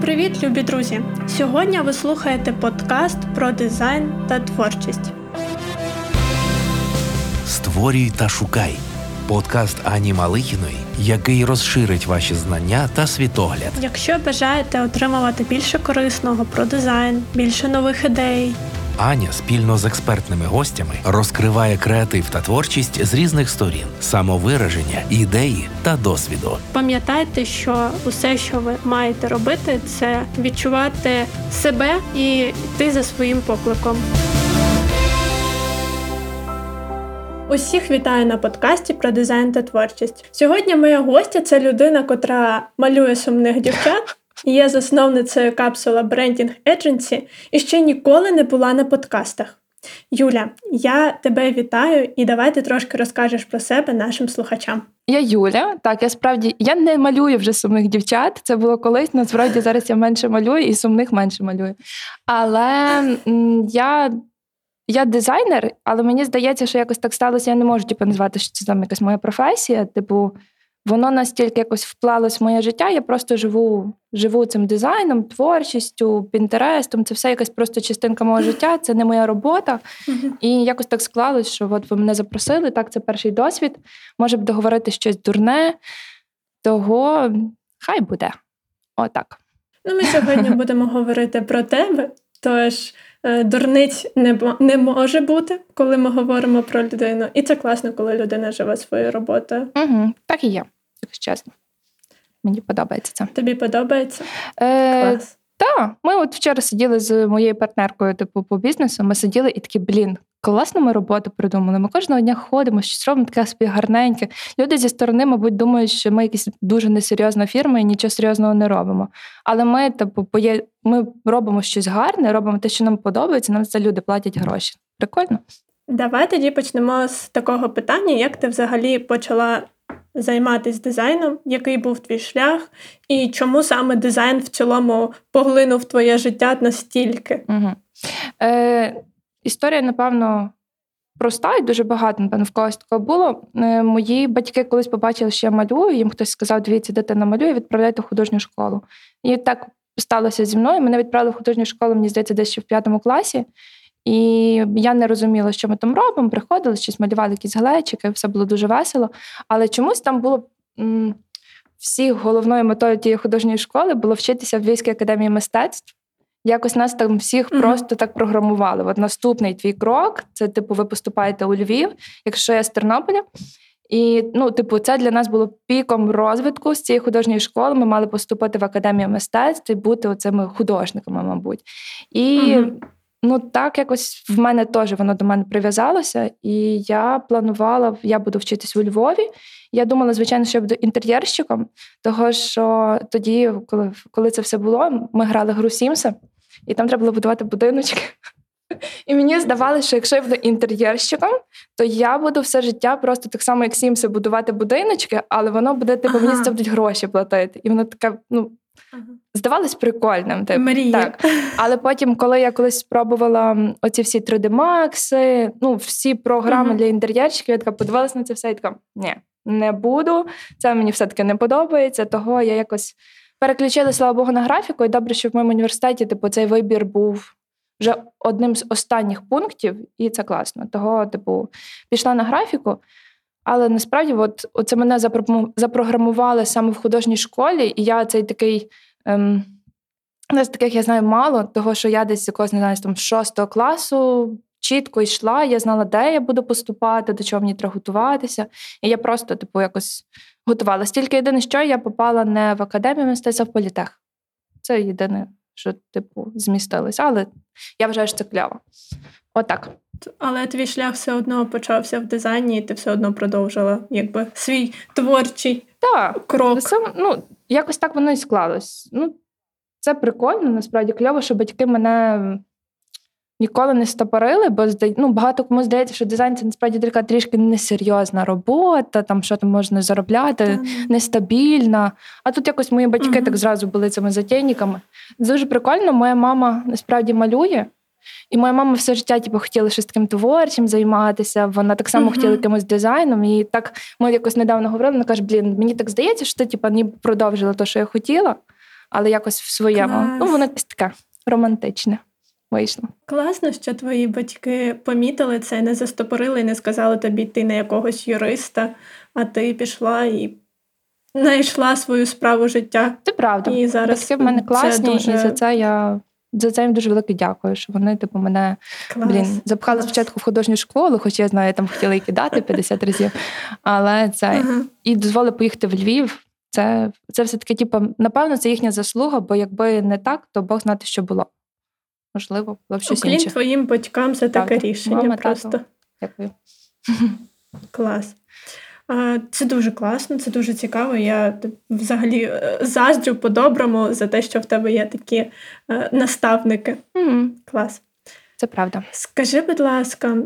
Привіт, любі друзі! Сьогодні ви слухаєте подкаст про дизайн та творчість. «Створюй та шукай» – подкаст Ані Малихіної, який розширить ваші знання та світогляд. Якщо бажаєте отримувати більше корисного про дизайн, більше нових ідей, Аня спільно з експертними гостями розкриває креатив та творчість з різних сторін, самовираження, ідеї та досвіду. Пам'ятайте, що усе, що ви маєте робити, це відчувати себе і йти за своїм покликом. Усіх вітаю на подкасті про дизайн та творчість. Сьогодні моя гостя – це людина, котра малює сумних дівчат, є засновницею капсула Branding Agency і ще ніколи не була на подкастах. Юля, я тебе вітаю і давай ти трошки розкажеш про себе нашим слухачам. Я Юля, так, я не малюю вже сумних дівчат, це було колись, насправді зараз я менше малюю і сумних менше малюю. Але я дизайнер, але мені здається, що якось так сталося, я не можу назвати, що це там якась моя професія, воно настільки якось вплалось в моє життя, я просто живу цим дизайном, творчістю, Пінтерестом, це все якась просто частинка мого життя, це не моя робота. І якось так склалось, що от ви мене запросили, так, це перший досвід, може б договорити щось дурне, того хай буде. Отак. Ми сьогодні будемо говорити про тебе, тож дурниць не може бути, коли ми говоримо про людину. І це класно, коли людина живе своєю роботою. Угу, так і є, якщо чесно. Мені подобається це. Тобі подобається? Клас. Так. Ми от вчора сиділи з моєю партнеркою по бізнесу, ми сиділи і такі, класно ми роботу придумали. Ми кожного дня ходимо, щось робимо, таке собі гарненьке. Люди зі сторони, мабуть, думають, що ми якісь дуже несерйозна фірма і нічого серйозного не робимо. Але ми, ми робимо щось гарне, робимо те, що нам подобається, нам за люди платять гроші. Прикольно? Давай тоді почнемо з такого питання, як ти взагалі почала займатися дизайном, який був твій шлях, і чому саме дизайн в цілому поглинув твоє життя настільки? Угу. Історія, напевно, проста і дуже багато, напевно, в когось такого було. Мої батьки колись побачили, що я малюю, їм хтось сказав, дивіться, дитина малює, відправляйте в художню школу. І так сталося зі мною. Мене відправили в художню школу, мені здається, десь ще в 5 класі. І я не розуміла, що ми там робимо. Приходили, щось малювали, якісь глечики, все було дуже весело. Але чомусь там було... Всі головною метою тієї художньої школи було вчитися в Львівській академії мистецтв. Якось нас там всіх просто так програмували. От наступний твій крок, це, ви поступаєте у Львів, якщо я з Тернополя. І, це для нас було піком розвитку з цієї художньої школи. Ми мали поступити в Академію мистецтв і бути оцими художниками, мабуть. І, так якось в мене теж воно до мене прив'язалося. І я планувала, я буду вчитись у Львові. Я думала, звичайно, що я буду інтер'єрщиком, того що тоді, коли це все було, ми грали гру Сімса. І там треба було будувати будиночки. І мені здавалося, що якщо я буду інтер'єрщиком, то я буду все життя просто так само, як Сімси, будувати будиночки, але воно буде, мені за це будуть гроші платити. І воно таке, здавалось прикольним. Так. Але потім, коли я колись спробувала оці всі 3D Max, всі програми для інтер'єрщиків, я така подивилась на це все і така, ні, не буду, це мені все-таки не подобається, того я якось... Переключили, слава Богу, на графіку, і добре, що в моєму університеті цей вибір був вже одним з останніх пунктів, і це класно. Того, пішла на графіку, але насправді це мене запрограмували саме в художній школі, і я цей такий... з таких я знаю мало, того, що я десь якогось, не знаю, там, 6 класу чітко йшла, я знала, де я буду поступати, до чого мені треба готуватися, і я просто, якось... готувалась. Тільки єдине, що я попала не в Академію мистецтва, а в Політех. Це єдине, що, змістилось. Але я вважаю, що це кльово. Отак. Але твій шлях все одно почався в дизайні, і ти все одно продовжила, свій творчий крок. Так. Якось так воно і склалось. Це прикольно, насправді, кльово, що батьки мене ніколи не стопорили, бо багато кому здається, що дизайн – це насправді така трішки несерйозна робота, там що там можна заробляти, нестабільна. А тут якось мої батьки так зразу були цими затейниками. Дуже прикольно, моя мама насправді малює, і моя мама все життя хотіла щось таким творчим займатися, вона так само хотіла якимось дизайном, і так ми якось недавно говорили, вона каже, мені так здається, що ти ніби продовжила те, що я хотіла. але якось в своєму. Клас. Ну, воно таке романтичне вийшло. Класно, що твої батьки помітили це, не застопорили, не сказали тобі, ти не якогось юриста, а ти пішла і знайшла свою справу життя. Це правда. І зараз батьки в мене класні, дуже... і за це їм дуже велике дякую, що вони типу мене запхали спочатку в художню школу, хоча я знаю, я там хотіла і кидати 50 разів, але це і дозволили поїхати в Львів. Це все-таки, типу, напевно, це їхня заслуга, бо якби не так, то Бог знати, що було. Можливо, було б щось інше. Твоїм батькам за таке рішення. Мама, просто. Тату. Дякую. Клас. Це дуже класно, це дуже цікаво. Я взагалі заздрю по-доброму за те, що в тебе є такі наставники. Клас. Це правда. Скажи, будь ласка,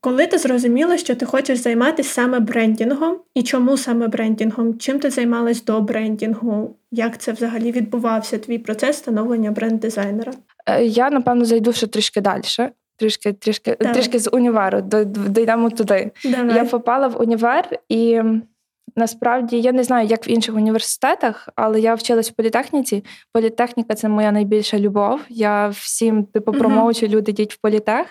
коли ти зрозуміла, що ти хочеш займатися саме брендінгом? І чому саме брендінгом? Чим ти займалась до брендінгу? Як це взагалі відбувався, твій процес становлення бренд-дизайнера? Я, напевно, зайду ще трішки далі. Трішки з універу, дійдемо туди. Давай. Я попала в універ, і насправді, я не знаю, як в інших університетах, але я вчилась в політехніці. Політехніка – це моя найбільша любов. Я всім, промовчу, люди йдіть в політех,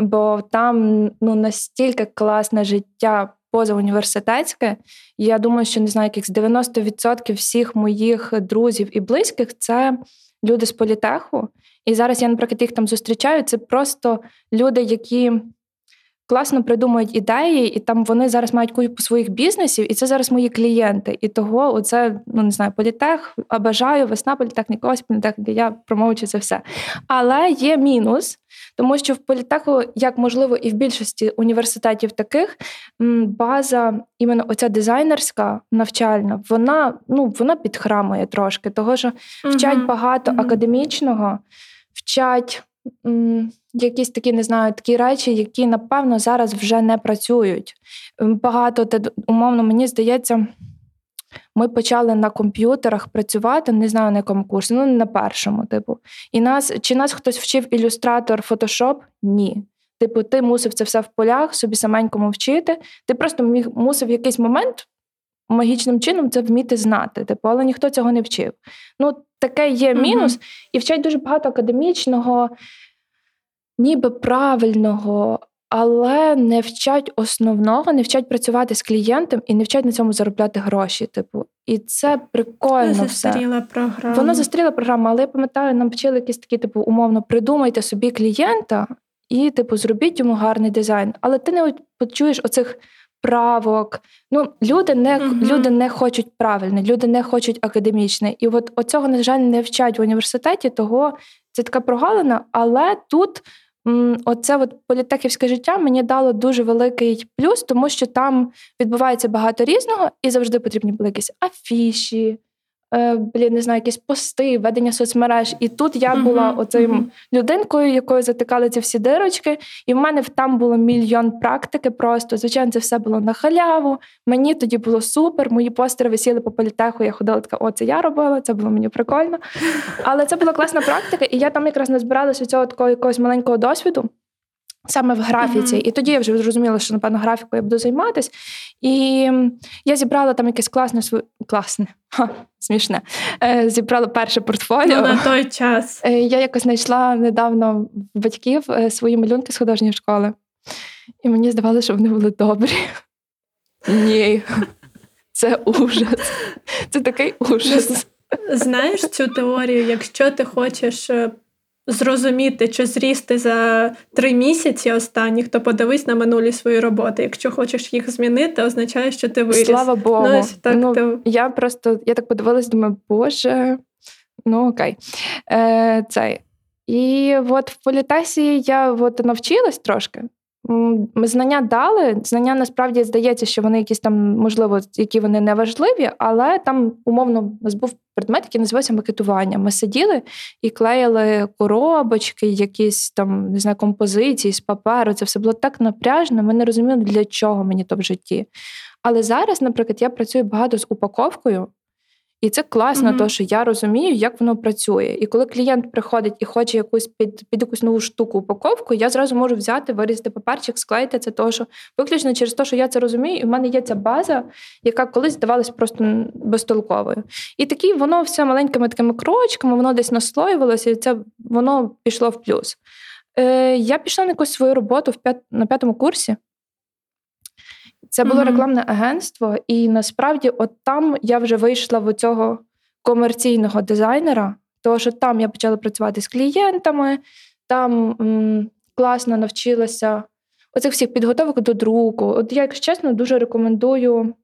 бо там настільки класне життя позауніверситетське. Я думаю, що, не знаю, якихось 90% всіх моїх друзів і близьких – це люди з політеху. І зараз я, наприклад, їх там зустрічаю, це просто люди, які класно придумують ідеї, і там вони зараз мають купу своїх бізнесів, і це зараз мої клієнти. І того оце, не знаю, політех, бажаю, весна політехніка, ось політехніка, я промовчу це все. Але є мінус, тому що в політеху, як можливо і в більшості університетів таких, база іменно оця дизайнерська, навчальна, вона підхрамує трошки, того що вчать багато академічного, вчать якісь такі, не знаю, такі речі, які, напевно, зараз вже не працюють. Багато, умовно, мені здається, ми почали на комп'ютерах працювати, не знаю, на якому курсі, на першому, І нас хтось вчив Ілюстратор, Фотошоп? Ні. Ти мусив це все в полях, собі саменькому вчити. Ти просто мусив в якийсь момент магічним чином це вміти знати, але ніхто цього не вчив. Таке є мінус. І вчать дуже багато академічного, ніби правильного, але не вчать основного, не вчать працювати з клієнтом і не вчать на цьому заробляти гроші. І це прикольно все. Воно застаріла програма, але я пам'ятаю, нам вчили якісь такі, умовно, придумайте собі клієнта і, зробіть йому гарний дизайн. Але ти не почуєш оцих правок. Люди не хочуть правильне, люди не хочуть академічне. І от цього, на жаль, не вчать в університеті, того це така прогалина, але тут оце політехівське життя мені дало дуже великий плюс, тому що там відбувається багато різного і завжди потрібні були якісь афіші, не знаю, якісь пости, ведення соцмереж. І тут я була оцим людинкою, якою затикали ці всі дирочки. І в мене там було мільйон практики просто. Звичайно, це все було на халяву. Мені тоді було супер. Мої постери висіли по політеху. Я ходила така, це я робила, це було мені прикольно. Але це була класна практика. І я там якраз назбиралась від цього такого якогось маленького досвіду. Саме в графіці. І тоді я вже зрозуміла, що, напевно, графікою я буду займатися. І я зібрала там якесь смішне. Зібрала перше портфоліо. На той час. Я якось знайшла недавно батьків свої малюнки з художньої школи. І мені здавалося, що вони були добрі. Ні. Це ужас. Це такий ужас. Знаєш цю теорію, якщо ти хочеш зрозуміти, чи зрісти за 3 місяці останніх, то подивись на минулі свої роботи. Якщо хочеш їх змінити, означає, що ти виріс. Слава Богу. Я так подивилась, думаю, боже, окей. І в політесі я навчилась трошки. Знання дали. Знання, насправді, здається, що вони якісь там, можливо, які вони не важливі, але там, умовно, у нас був предмет, який називався макетування. Ми сиділи і клеїли коробочки, якісь там, не знаю, композиції з паперу. Це все було так напряжно, ми не розуміли, для чого мені то в житті. Але зараз, наприклад, я працюю багато з упаковкою, І це класно, тому що я розумію, як воно працює. І коли клієнт приходить і хоче якусь під якусь нову штуку упаковку, я зразу можу взяти, вирізати паперчик, склеїти це, того, що виключно через те, що я це розумію, і в мене є ця база, яка колись здавалась просто безтолковою. І такі воно все маленькими такими крочками, воно десь наслоювалося, і це воно пішло в плюс. Я пішла на якусь свою роботу на 5-му курсі. Це було рекламне агентство, і насправді от там я вже вийшла в цього комерційного дизайнера, тому що там я почала працювати з клієнтами, там класно навчилася оцих всіх підготовок до друку. От я, якщо чесно, дуже рекомендую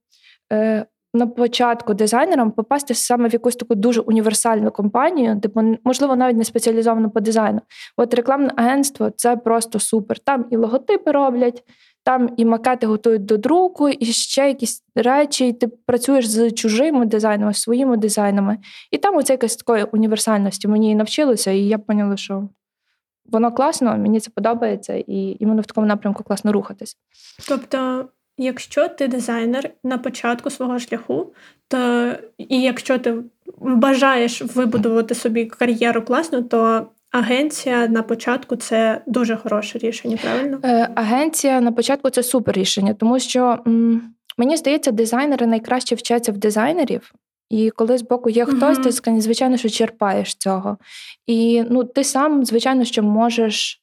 на початку дизайнерам попасти саме в якусь таку дуже універсальну компанію, де, можливо, навіть не спеціалізовано по дизайну. От рекламне агентство – це просто супер. Там і логотипи роблять, там і макети готують до друку, і ще якісь речі, і ти працюєш з чужими дизайнами, з своїми дизайнами. І там оце якась такої універсальності мені навчилося, і я поняла, що воно класно, мені це подобається, і іменно в такому напрямку класно рухатись. Тобто, якщо ти дизайнер на початку свого шляху, то і якщо ти бажаєш вибудувати собі кар'єру класно, то агенція на початку – це дуже хороше рішення, правильно? Агенція на початку – це супер рішення, тому що, мені здається, дизайнери найкраще вчаться в дизайнерів, і коли збоку є хтось, ти, звичайно, що черпаєш цього. І ти сам, звичайно, що можеш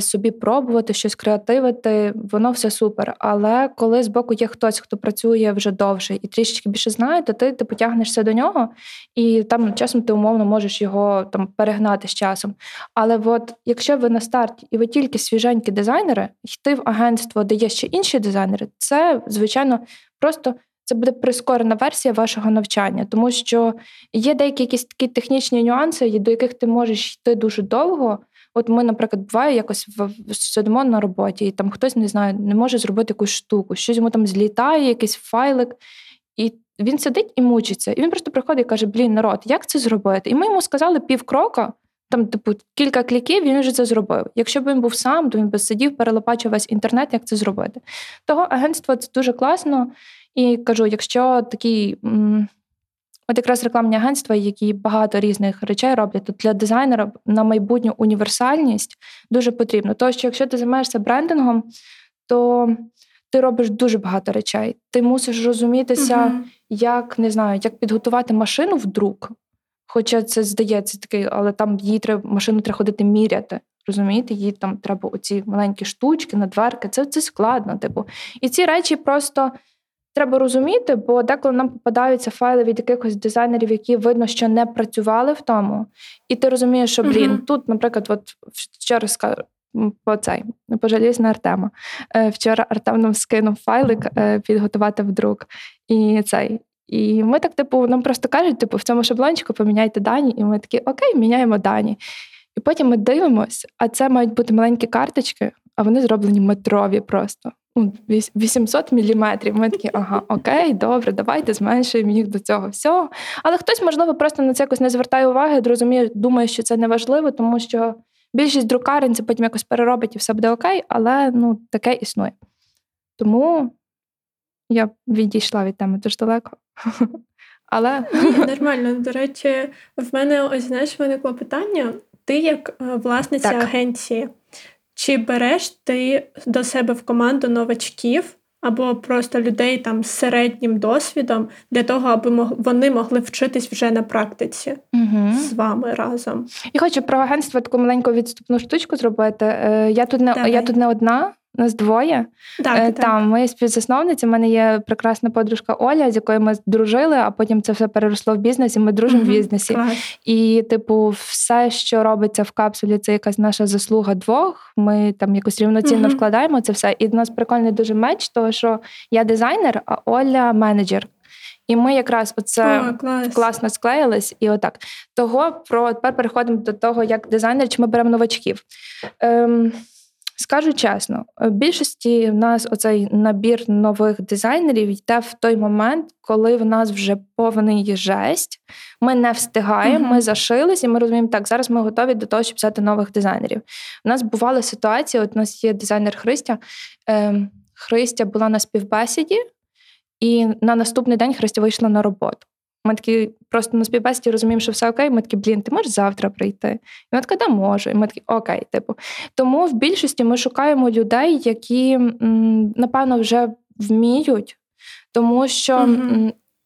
собі пробувати, щось креативити, воно все супер. Але коли збоку є хтось, хто працює вже довше і трішечки більше знає, то ти потягнешся до нього, і там часом ти умовно можеш його там перегнати з часом. Але от якщо ви на старті і ви тільки свіженькі дизайнери, йти в агентство, де є ще інші дизайнери, це, звичайно, просто це буде прискорена версія вашого навчання, тому що є деякі якісь такі технічні нюанси, до яких ти можеш йти дуже довго. От ми, наприклад, буває, якось сидимо на роботі, і там хтось, не знаю, не може зробити якусь штуку, щось йому там злітає, якийсь файлик, і він сидить і мучиться. І він просто приходить і каже: блін, народ, як це зробити? І ми йому сказали пів крока, там, кілька кліків, і він вже це зробив. Якщо б він був сам, то він би сидів, перелопачив весь інтернет, як це зробити. Того агентство – це дуже класно. І кажу, якщо такі... От якраз рекламні агентства, які багато різних речей роблять, для дизайнера на майбутню універсальність дуже потрібно. Тому що якщо ти займаєшся брендингом, то ти робиш дуже багато речей. Ти мусиш розумітися, як, не знаю, як підготувати машину в друк. Хоча це здається таке, але там її треба, машину треба ходити міряти. Розумієте, їй там треба оці маленькі штучки, надварки. Це складно, типу. І ці речі просто... Треба розуміти, бо деколи нам попадаються файли від якихось дизайнерів, які, видно, що не працювали в тому. І ти розумієш, що, тут, наприклад, от вчора скажу, пожаліюсь на Артема. Вчора Артем нам скинув файлик підготувати в друк. І ми так, нам просто кажуть, в цьому шаблончику поміняйте дані. І ми такі, окей, міняємо дані. І потім ми дивимось, а це мають бути маленькі карточки, а вони зроблені метрові просто. 800 міліметрів. Ми такі, добре, давайте зменшуємо їх до цього всього. Але хтось, можливо, просто на це якось не звертає уваги, розуміє, думає, що це неважливо, тому що більшість друкарень це потім якось переробить і все буде окей, але, таке існує. Тому я відійшла від теми дуже далеко. Але... Ні, нормально. До речі, в мене, виникло питання. Ти як власниця агенції, чи береш ти до себе в команду новачків або просто людей там з середнім досвідом для того, аби вони могли вчитись вже на практиці з вами разом? І хочу про агентство таку маленьку відступну штучку зробити. Я тут не одна, нас двоє. Так. Ми співзасновниці, в мене є прекрасна подружка Оля, з якою ми дружили, а потім це все переросло в бізнес, і ми дружимо в бізнесі. Клас. І, все, що робиться в капсулі, це якась наша заслуга двох. Ми там якось рівноцінно вкладаємо це все. І в нас прикольний дуже меч, тому що я дизайнер, а Оля менеджер. І ми якраз оце класно склеїлись і отак. Тепер переходимо до того, як дизайнер, чи ми беремо новачків. Скажу чесно, в більшості в нас оцей набір нових дизайнерів йде в той момент, коли в нас вже повний жесть, ми не встигаємо, ми зашились, і ми розуміємо, зараз ми готові до того, щоб взяти нових дизайнерів. У нас бували ситуації, у нас є дизайнер Христя. Христя була на співбесіді, і на наступний день Христя вийшла на роботу. Ми такі просто на співбесіді розуміємо, що все окей. Ми такі, блін, ти можеш завтра прийти? І вона така, да, можу. І ми такі, окей, типу. Тому в більшості ми шукаємо людей, які, напевно, вже вміють. Тому що,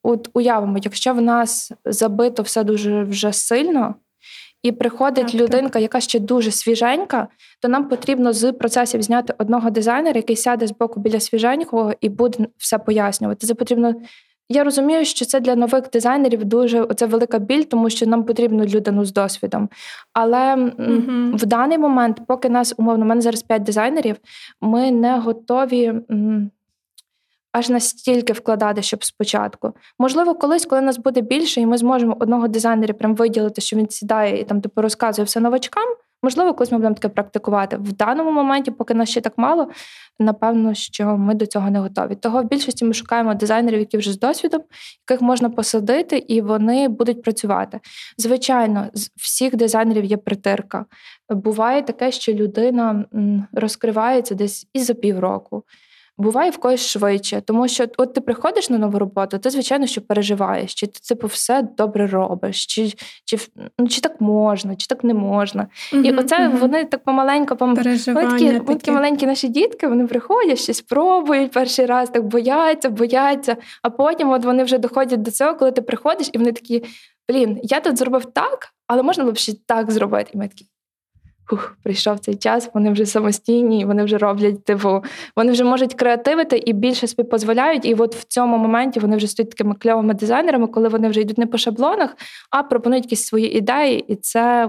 от уявимо, якщо в нас забито все дуже вже сильно, і приходить людинка, яка ще дуже свіженька, то нам потрібно з процесів зняти одного дизайнера, який сяде з боку біля свіженького і буде все пояснювати. Це потрібно... Я розумію, що це для нових дизайнерів дуже це велика біль, тому що нам потрібно людину з досвідом. Але в даний момент, поки нас, умовно, у мене зараз 5 дизайнерів, ми не готові аж настільки вкладати, щоб спочатку. Можливо, колись, коли нас буде більше, і ми зможемо одного дизайнера прям виділити, що він сідає і там типу розказує все новачкам, можливо, колись ми будемо таке практикувати. В даному моменті, поки нас ще так мало, напевно, що ми до цього не готові. Того в більшості ми шукаємо дизайнерів, які вже з досвідом, яких можна посадити, і вони будуть працювати. Звичайно, з всіх дизайнерів є притирка. Буває таке, що людина розкривається десь і за півроку. Буває в когось швидше, тому що от ти приходиш на нову роботу, ти, звичайно, що переживаєш, чи ти, типу, все добре робиш, чи так можна, чи так не можна. І оце вони так помаленько... Такі маленькі наші дітки, вони приходять, щось пробують перший раз, так бояться, а потім от вони вже доходять до цього, коли ти приходиш, і вони такі, блін, я тут зробив так, але можна було б ще так зробити. І ми такі... прийшов цей час, вони вже самостійні, вони вже роблять, типу, вони вже можуть креативити і більше собі дозволяють, і от в цьому моменті вони вже стають такими кльовими дизайнерами, коли вони вже йдуть не по шаблонах, а пропонують якісь свої ідеї, і це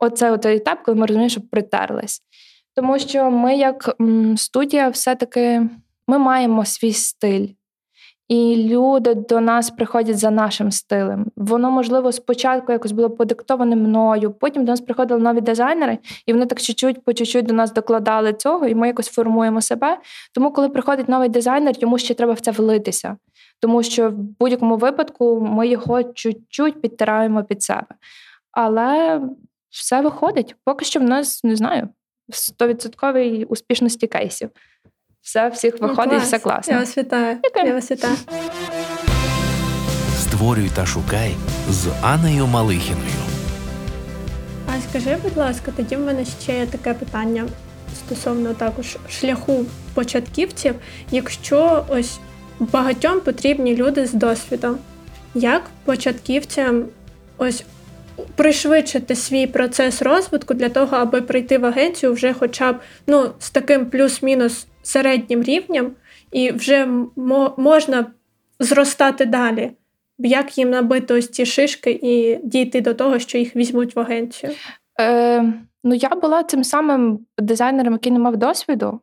от той етап, коли ми розуміємо, що притерлись. Тому що ми як студія все-таки, ми маємо свій стиль. І люди до нас приходять за нашим стилем. Воно, можливо, спочатку якось було подиктоване мною, потім до нас приходили нові дизайнери, і вони так чуть-чуть, по чуть-чуть до нас докладали цього, і ми якось формуємо себе. Тому, коли приходить новий дизайнер, йому ще треба в це влитися. Тому що в будь-якому випадку ми його чуть-чуть підтираємо під себе. Але все виходить. Поки що в нас, не знаю, 100% успішності кейсів. Все, всіх виходить, клас. Все класно. Я вас вітаю. Створюй та шукай з Анею Малихіною. А скажи, будь ласка, тоді в мене ще є таке питання стосовно також шляху початківців. Якщо ось багатьом потрібні люди з досвідом, як початківцям ось пришвидшити свій процес розвитку для того, аби прийти в агенцію вже хоча б з таким плюс-мінус середнім рівнем, і вже можна зростати далі. Як їм набити ось ці шишки і дійти до того, що їх візьмуть в агенцію? Я була цим самим дизайнером, який не мав досвіду.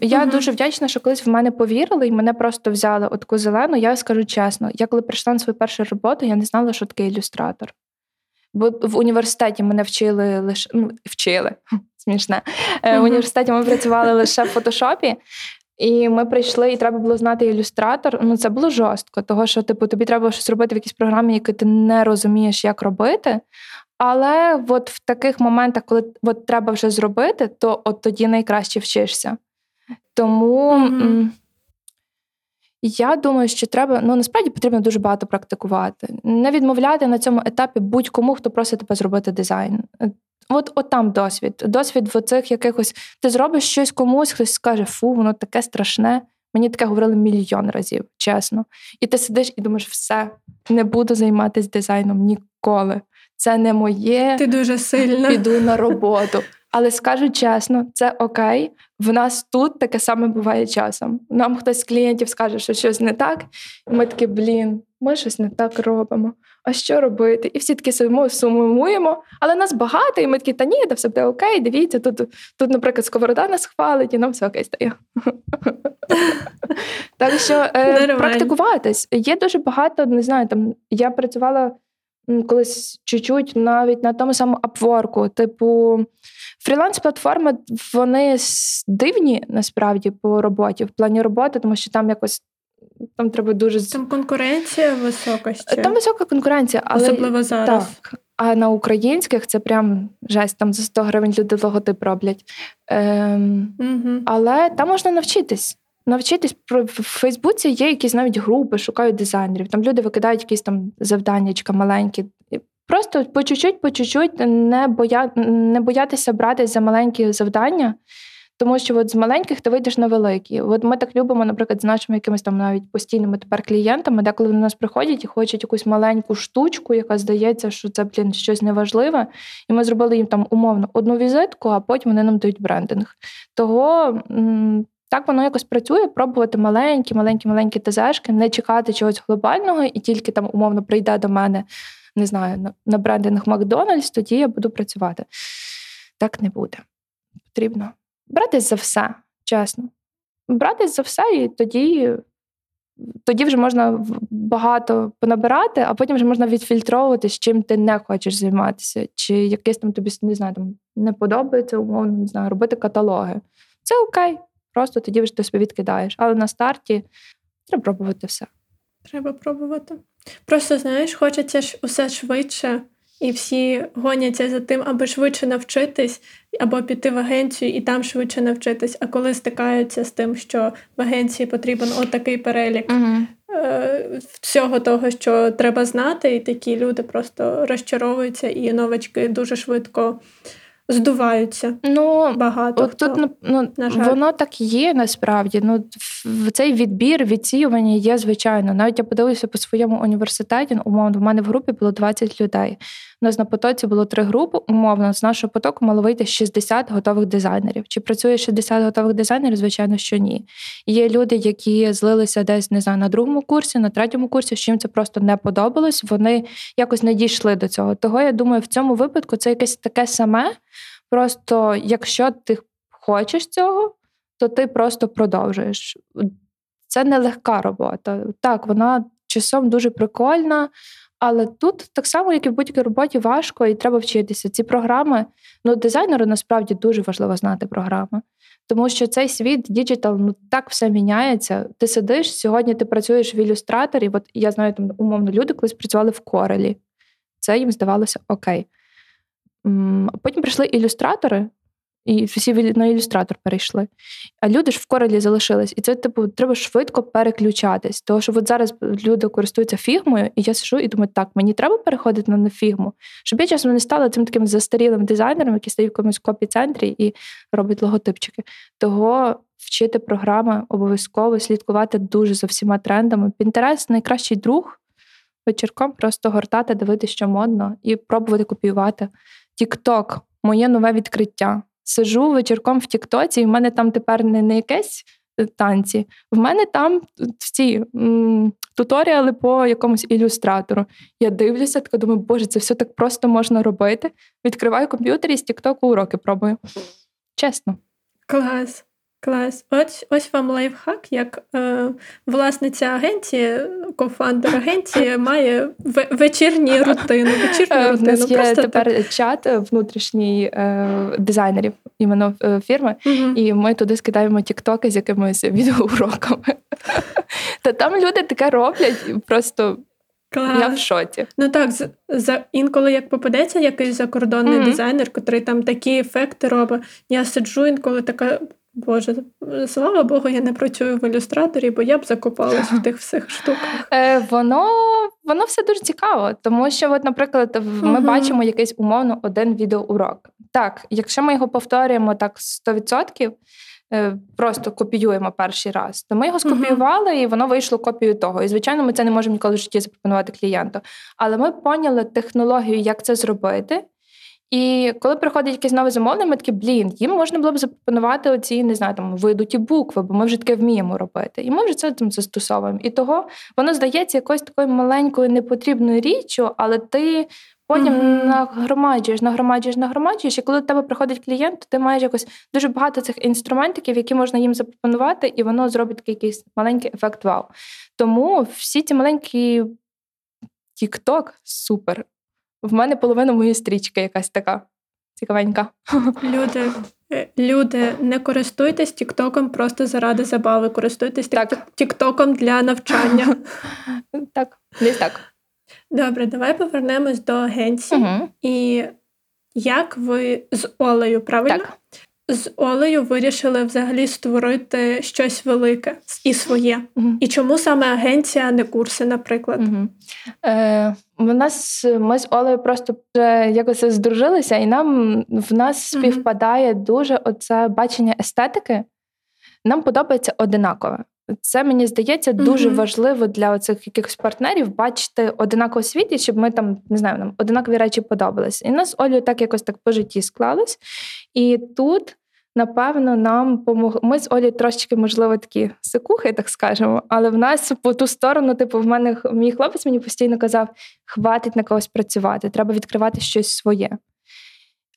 Я дуже вдячна, що колись в мене повірили і мене просто взяли отку зелену. Я скажу чесно, я коли прийшла на свою першу роботу, я не знала, що таке ілюстратор. Бо в університеті мене вчили лише... вчили, смішне. В університеті ми працювали лише в фотошопі, і ми прийшли, і треба було знати ілюстратор. Це було жорстко, того що тобі треба було щось робити в якійсь програмі, яку ти не розумієш, як робити. Але от в таких моментах, коли от треба вже зробити, то от тоді найкраще вчишся. Тому... Я думаю, що треба, насправді потрібно дуже багато практикувати. Не відмовляти на цьому етапі будь-кому, хто просить тебе зробити дизайн. От там досвід. Досвід в оцих якихось... Ти зробиш щось комусь, хтось скаже, фу, воно таке страшне. Мені таке говорили мільйон разів, чесно. І ти сидиш і думаєш, все, не буду займатися дизайном ніколи. Це не моє. Ти дуже сильна. Піду на роботу. Але скажу чесно, це окей, в нас тут таке саме буває часом. Нам хтось з клієнтів скаже, що щось не так, і ми такі, блін, ми щось не так робимо, а що робити? І всі такі сумуємо, але нас багато, і ми такі, та ні, все буде окей, дивіться, тут, наприклад, Сковорода нас хвалить, і нам все окей стає. Так що практикуватись. Є дуже багато, не знаю, там я працювала колись чуть-чуть навіть на тому самому Upwork. Типу, фріланс-платформи, вони дивні, насправді, по роботі, в плані роботи, тому що там якось, там треба дуже... Там конкуренція висока ще. Там висока конкуренція, але... Особливо зараз. Так. А на українських це прям жесть, там за 100 гривень люди логотип роблять. Але там можна навчитись. навчитись. В Фейсбуці є якісь навіть групи, шукають дизайнерів. Там люди викидають якісь там завданнячка маленькі. Просто по чуть-чуть не боятися братись за маленькі завдання, тому що от з маленьких ти вийдеш на великі. От ми так любимо, наприклад, з нашими якимись там навіть постійними тепер клієнтами, де коли до нас приходять і хочуть якусь маленьку штучку, яка здається, що це, щось неважливе. І ми зробили їм там умовно одну візитку, а потім вони нам дають брендинг. Того так воно якось працює, пробувати маленькі ТЗшки, не чекати чогось глобального і тільки там умовно прийде до мене, не знаю, на брендинг Макдональдс, тоді я буду працювати. Так не буде. Потрібно братись за все, чесно. Братись за все, і тоді вже можна багато понабирати, а потім вже можна відфільтровувати, з чим ти не хочеш займатися. Чи якесь там тобі, не знаю, там не подобається, умовно, не знаю, робити каталоги. Це окей, просто тоді вже ти собі відкидаєш. Але на старті треба пробувати все. Треба пробувати. Просто, знаєш, хочеться ж усе швидше, і всі гоняться за тим, аби швидше навчитись, або піти в агенцію і там швидше навчитись. А коли стикаються з тим, що в агенції потрібен отакий перелік всього того, що треба знати, і такі люди просто розчаровуються, і новачки дуже швидко здуваються. Ну, багато от хто. Тут, воно так є, насправді. Цей відбір, відсіювання є, звичайно. Навіть я подивилася по своєму університеті, умовно, в мене в групі було 20 людей. У нас на потоці було 3 групи, умовно, з нашого потоку мало вийти 60 готових дизайнерів. Чи працює 60 готових дизайнерів? Звичайно, що ні. Є люди, які злилися десь, не знаю, на другому курсі, на третьому курсі, що їм це просто не подобалось, вони якось не дійшли до цього. Того, я думаю, в цьому випадку це якесь таке саме, просто якщо ти хочеш цього, то ти просто продовжуєш. Це нелегка робота. Так, вона часом дуже прикольна, але тут так само, як і в будь-якій роботі, важко і треба вчитися. Ці програми, дизайнеру насправді дуже важливо знати програми. Тому що цей світ, діджитал, так все міняється. Ти сидиш, сьогодні ти працюєш в ілюстраторі. От я знаю, там умовно люди колись працювали в Корелі. Це їм здавалося окей. Потім прийшли ілюстратори, і всі на ілюстратор перейшли. А люди ж в Корелі залишились. І це, треба швидко переключатись. Тому що от зараз люди користуються фігмою, і я сижу і думаю, так, мені треба переходити на фігму. Щоб я часом не стала цим таким застарілим дизайнером, який стає в якомусь копі-центрі і робить логотипчики. Того вчити програми обов'язково, слідкувати дуже за всіма трендами. Pinterest – найкращий друг. Вечірком просто гортати, дивитися, що модно, і пробувати копіювати. TikTok – моє нове відкриття. Сижу вечірком в тіктоці, і в мене там тепер не якесь танці. В мене там всі туторіали по якомусь ілюстратору. Я дивлюся, так думаю, боже, це все так просто можна робити. Відкриваю комп'ютер і з тіктоку уроки пробую. Чесно. Клас. Ось вам лайфхак, як власниця агенції, кофаундер агенції має вечірні рутини. У нас є просто тепер чат внутрішній дизайнерів іменно фірми, і ми туди скидаємо тіктоки з якимись відеоуроками. Та там люди таке роблять, просто я в шоці. Ну так, інколи як попадеться якийсь закордонний дизайнер, котрий там такі ефекти робить, я сиджу інколи така... Боже, слава Богу, я не працюю в ілюстраторі, бо я б закопалась в тих всіх штуках. Воно все дуже цікаво, тому що, от, наприклад, ми бачимо якийсь умовно один відеоурок. Так, якщо ми його повторюємо так 100%, просто копіюємо перший раз, то ми його скопіювали, і воно вийшло копію того. І, звичайно, ми це не можемо ніколи в житті запропонувати клієнту. Але ми поняли технологію, як це зробити. І коли приходить якесь нове замовлення, ми такі, їм можна було б запропонувати оці, не знаю, там, видуті букви, бо ми вже таке вміємо робити. І ми вже це там застосовуємо. І того воно здається якоюсь такою маленькою непотрібною річчю, але ти потім нагромаджуєш. І коли до тебе приходить клієнт, то ти маєш якось дуже багато цих інструментиків, які можна їм запропонувати, і воно зробить такий якийсь маленький ефект вау. Тому всі ці маленькі TikTok супер. В мене половина моєї стрічки якась така цікавенька. Люди, не користуйтесь тіктоком просто заради забави. Користуйтесь тіктоком для навчання. Так, десь так. Добре, давай повернемось до агенції. І як ви з Олею, правильно? Так. з Олею вирішили взагалі створити щось велике і своє. Угу. І чому саме агенція, а не курси, наприклад? Угу. Ми з Олею просто якось здружилися, і в нас угу. співпадає дуже оце бачення естетики. Нам подобається одинаково. Це, мені здається, дуже mm-hmm. важливо для оцих якихось партнерів бачити одинаково світі, щоб ми там, не знаю, нам одинакові речі подобались. І нас з Олею так якось так по житті склалось. І тут, напевно, нам помогло. Ми з Олею трошечки, можливо, такі сикухи, так скажемо, але в нас по ту сторону, типу, в мене мій хлопець мені постійно казав: «Хватить на когось працювати, треба відкривати щось своє».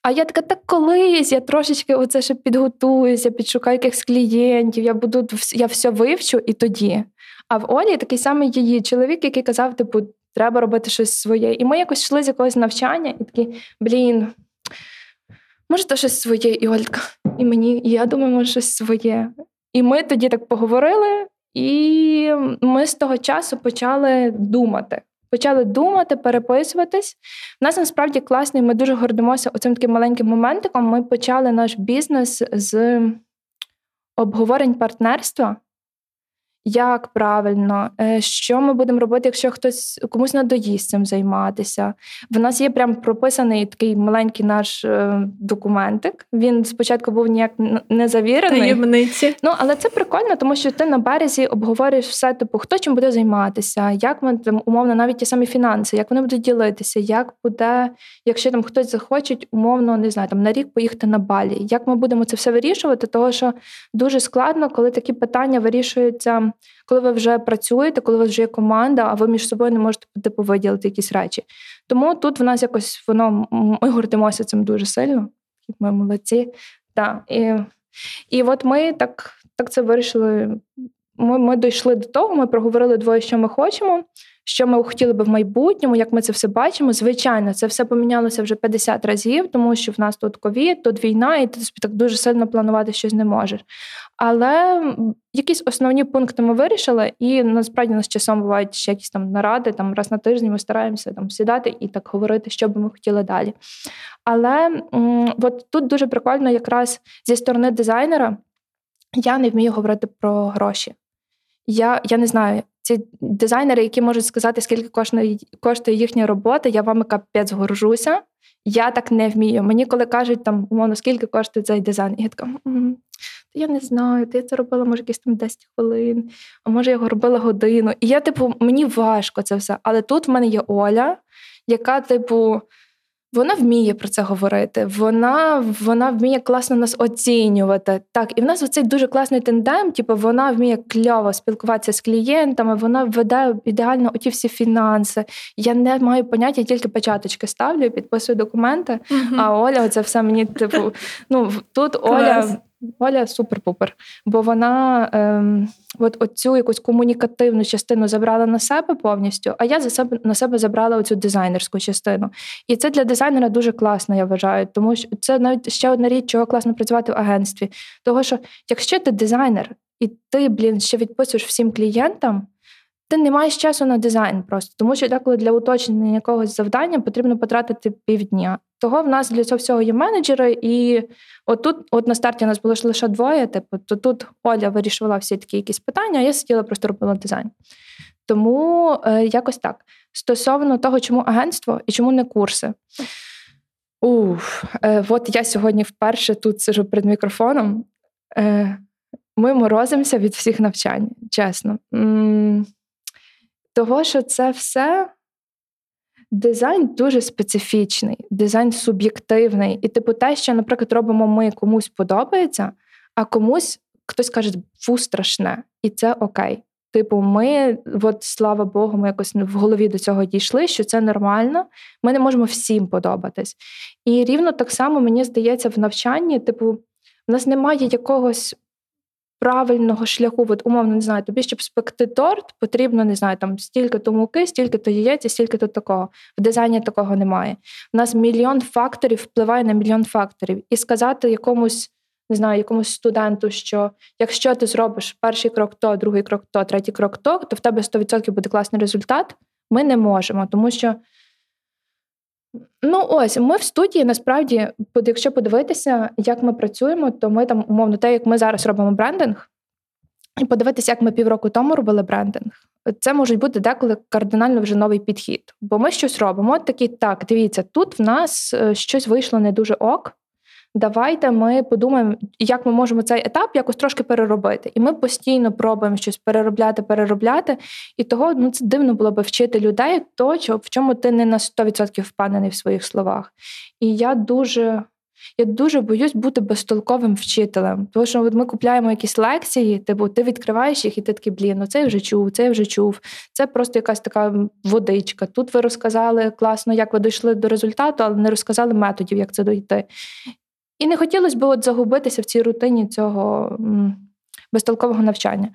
А я така, так колись, я трошечки оце ще підготуюся, підшукаю якихось клієнтів, я все вивчу і тоді. А в Олі такий самий її чоловік, який казав, типу, треба робити щось своє. І ми якось йшли з якогось навчання і такі, може то щось своє, і Олька, і мені, і я думаю, може щось своє. І ми тоді так поговорили, і ми з того часу почали думати, переписуватись. У нас насправді класно, ми дуже гордимося оцим таким маленьким моментиком. Ми почали наш бізнес з обговорень партнерства. Як правильно, що ми будемо робити, якщо комусь надоїсть цим займатися. В нас є прям прописаний такий маленький наш документик. Він спочатку був ніяк не завірений. Таємниці. Але це прикольно, тому що ти на березі обговорюєш все, типу, хто чим буде займатися, як ми там, умовно, навіть ті самі фінанси, як вони будуть ділитися, як буде, якщо там хтось захоче, умовно, не знаю, там на рік поїхати на Балі. Як ми будемо це все вирішувати, тому що дуже складно, коли такі питання вирішуються. Коли ви вже працюєте, коли у вас вже є команда, а ви між собою не можете виділити якісь речі. Тому тут в нас якось ми гордимося цим дуже сильно. Ми молодці. Да. І от ми так це вирішили. Ми дійшли до того, ми проговорили двоє, що ми хочемо, що ми хотіли би в майбутньому, як ми це все бачимо. Звичайно, це все помінялося вже 50 разів, тому що в нас тут ковід, тут війна, і ти так дуже сильно планувати щось не можеш. Але якісь основні пункти ми вирішили, і насправді у нас часом бувають ще якісь там наради, там раз на тиждень ми стараємося там сідати і так говорити, що би ми хотіли далі. Але от тут дуже прикольно якраз зі сторони дизайнера, я не вмію говорити про гроші. Я не знаю, ці дизайнери, які можуть сказати, скільки коштує їхня робота, я вами капець горжуся. Я так не вмію. Мені коли кажуть, там, умовно, скільки коштує цей дизайн, я така, я не знаю, я це робила, може, якісь там 10 хвилин, а може, я його робила годину. І я, мені важко це все. Але тут в мене є Оля, яка, вона вміє про це говорити, вона вміє класно нас оцінювати. Так, і в нас оцей дуже класний тендем, вона вміє кльово спілкуватися з клієнтами, вона веде ідеально оті всі фінанси. Я не маю поняття, я тільки печаточки ставлю, підписую документи, угу. А Оля оце все мені, тут Оля супер-пупер, бо вона оцю якусь комунікативну частину забрала на себе повністю, а я на себе забрала оцю дизайнерську частину. І це для дизайнера дуже класно, я вважаю, тому що це навіть ще одна річ, чого класно працювати в агентстві. Того, що якщо ти дизайнер, і ти, ще відписуєш всім клієнтам, ти не маєш часу на дизайн просто, тому що деколи для уточнення якогось завдання потрібно потратити півдня. Того в нас для цього всього є менеджери, і отут на старті у нас було лише двоє, то тут Оля вирішувала всі такі якісь питання, а я сиділа, просто робила дизайн. Тому якось так. Стосовно того, чому агентство і чому не курси. От я сьогодні вперше тут сижу перед мікрофоном. Ми морозимося від всіх навчань, чесно. Того, що це все... Дизайн дуже специфічний, дизайн суб'єктивний. І те, що, наприклад, робимо ми, комусь подобається, а комусь, хтось каже, фу, страшне. І це окей. Ми, слава Богу, ми якось в голові до цього дійшли, що це нормально, ми не можемо всім подобатись. І рівно так само, мені здається, в навчанні, в нас немає якогось правильного шляху, умовно, не знаю, тобі, щоб спекти торт, потрібно, не знаю, там, стільки-то муки, стільки-то яєць і стільки-то такого. В дизайні такого немає. У нас мільйон факторів впливає на мільйон факторів. І сказати якомусь студенту, що якщо ти зробиш перший крок то, другий крок то, третій крок то в тебе 100% буде класний результат, ми не можемо, тому що Ну ось, ми в студії, насправді, якщо подивитися, як ми працюємо, то ми там, умовно, те, як ми зараз робимо брендинг, і подивитися, як ми півроку тому робили брендинг, це може бути деколи кардинально вже новий підхід. Бо ми щось робимо, такі, так, дивіться, тут в нас щось вийшло не дуже ок, давайте ми подумаємо, як ми можемо цей етап якось трошки переробити. І ми постійно пробуємо щось переробляти. І того, ну, це дивно було би вчити людей то, в чому ти не на 100% впевнений в своїх словах. І я дуже боюсь бути безтолковим вчителем. Тому що ми купляємо якісь лекції, типу, ти відкриваєш їх, і ти такий, блін, ну це я вже чув. Це просто якась така водичка. Тут ви розказали класно, як ви дійшли до результату, але не розказали методів, як це дійти. І не хотілося б загубитися в цій рутині цього безтолкового навчання.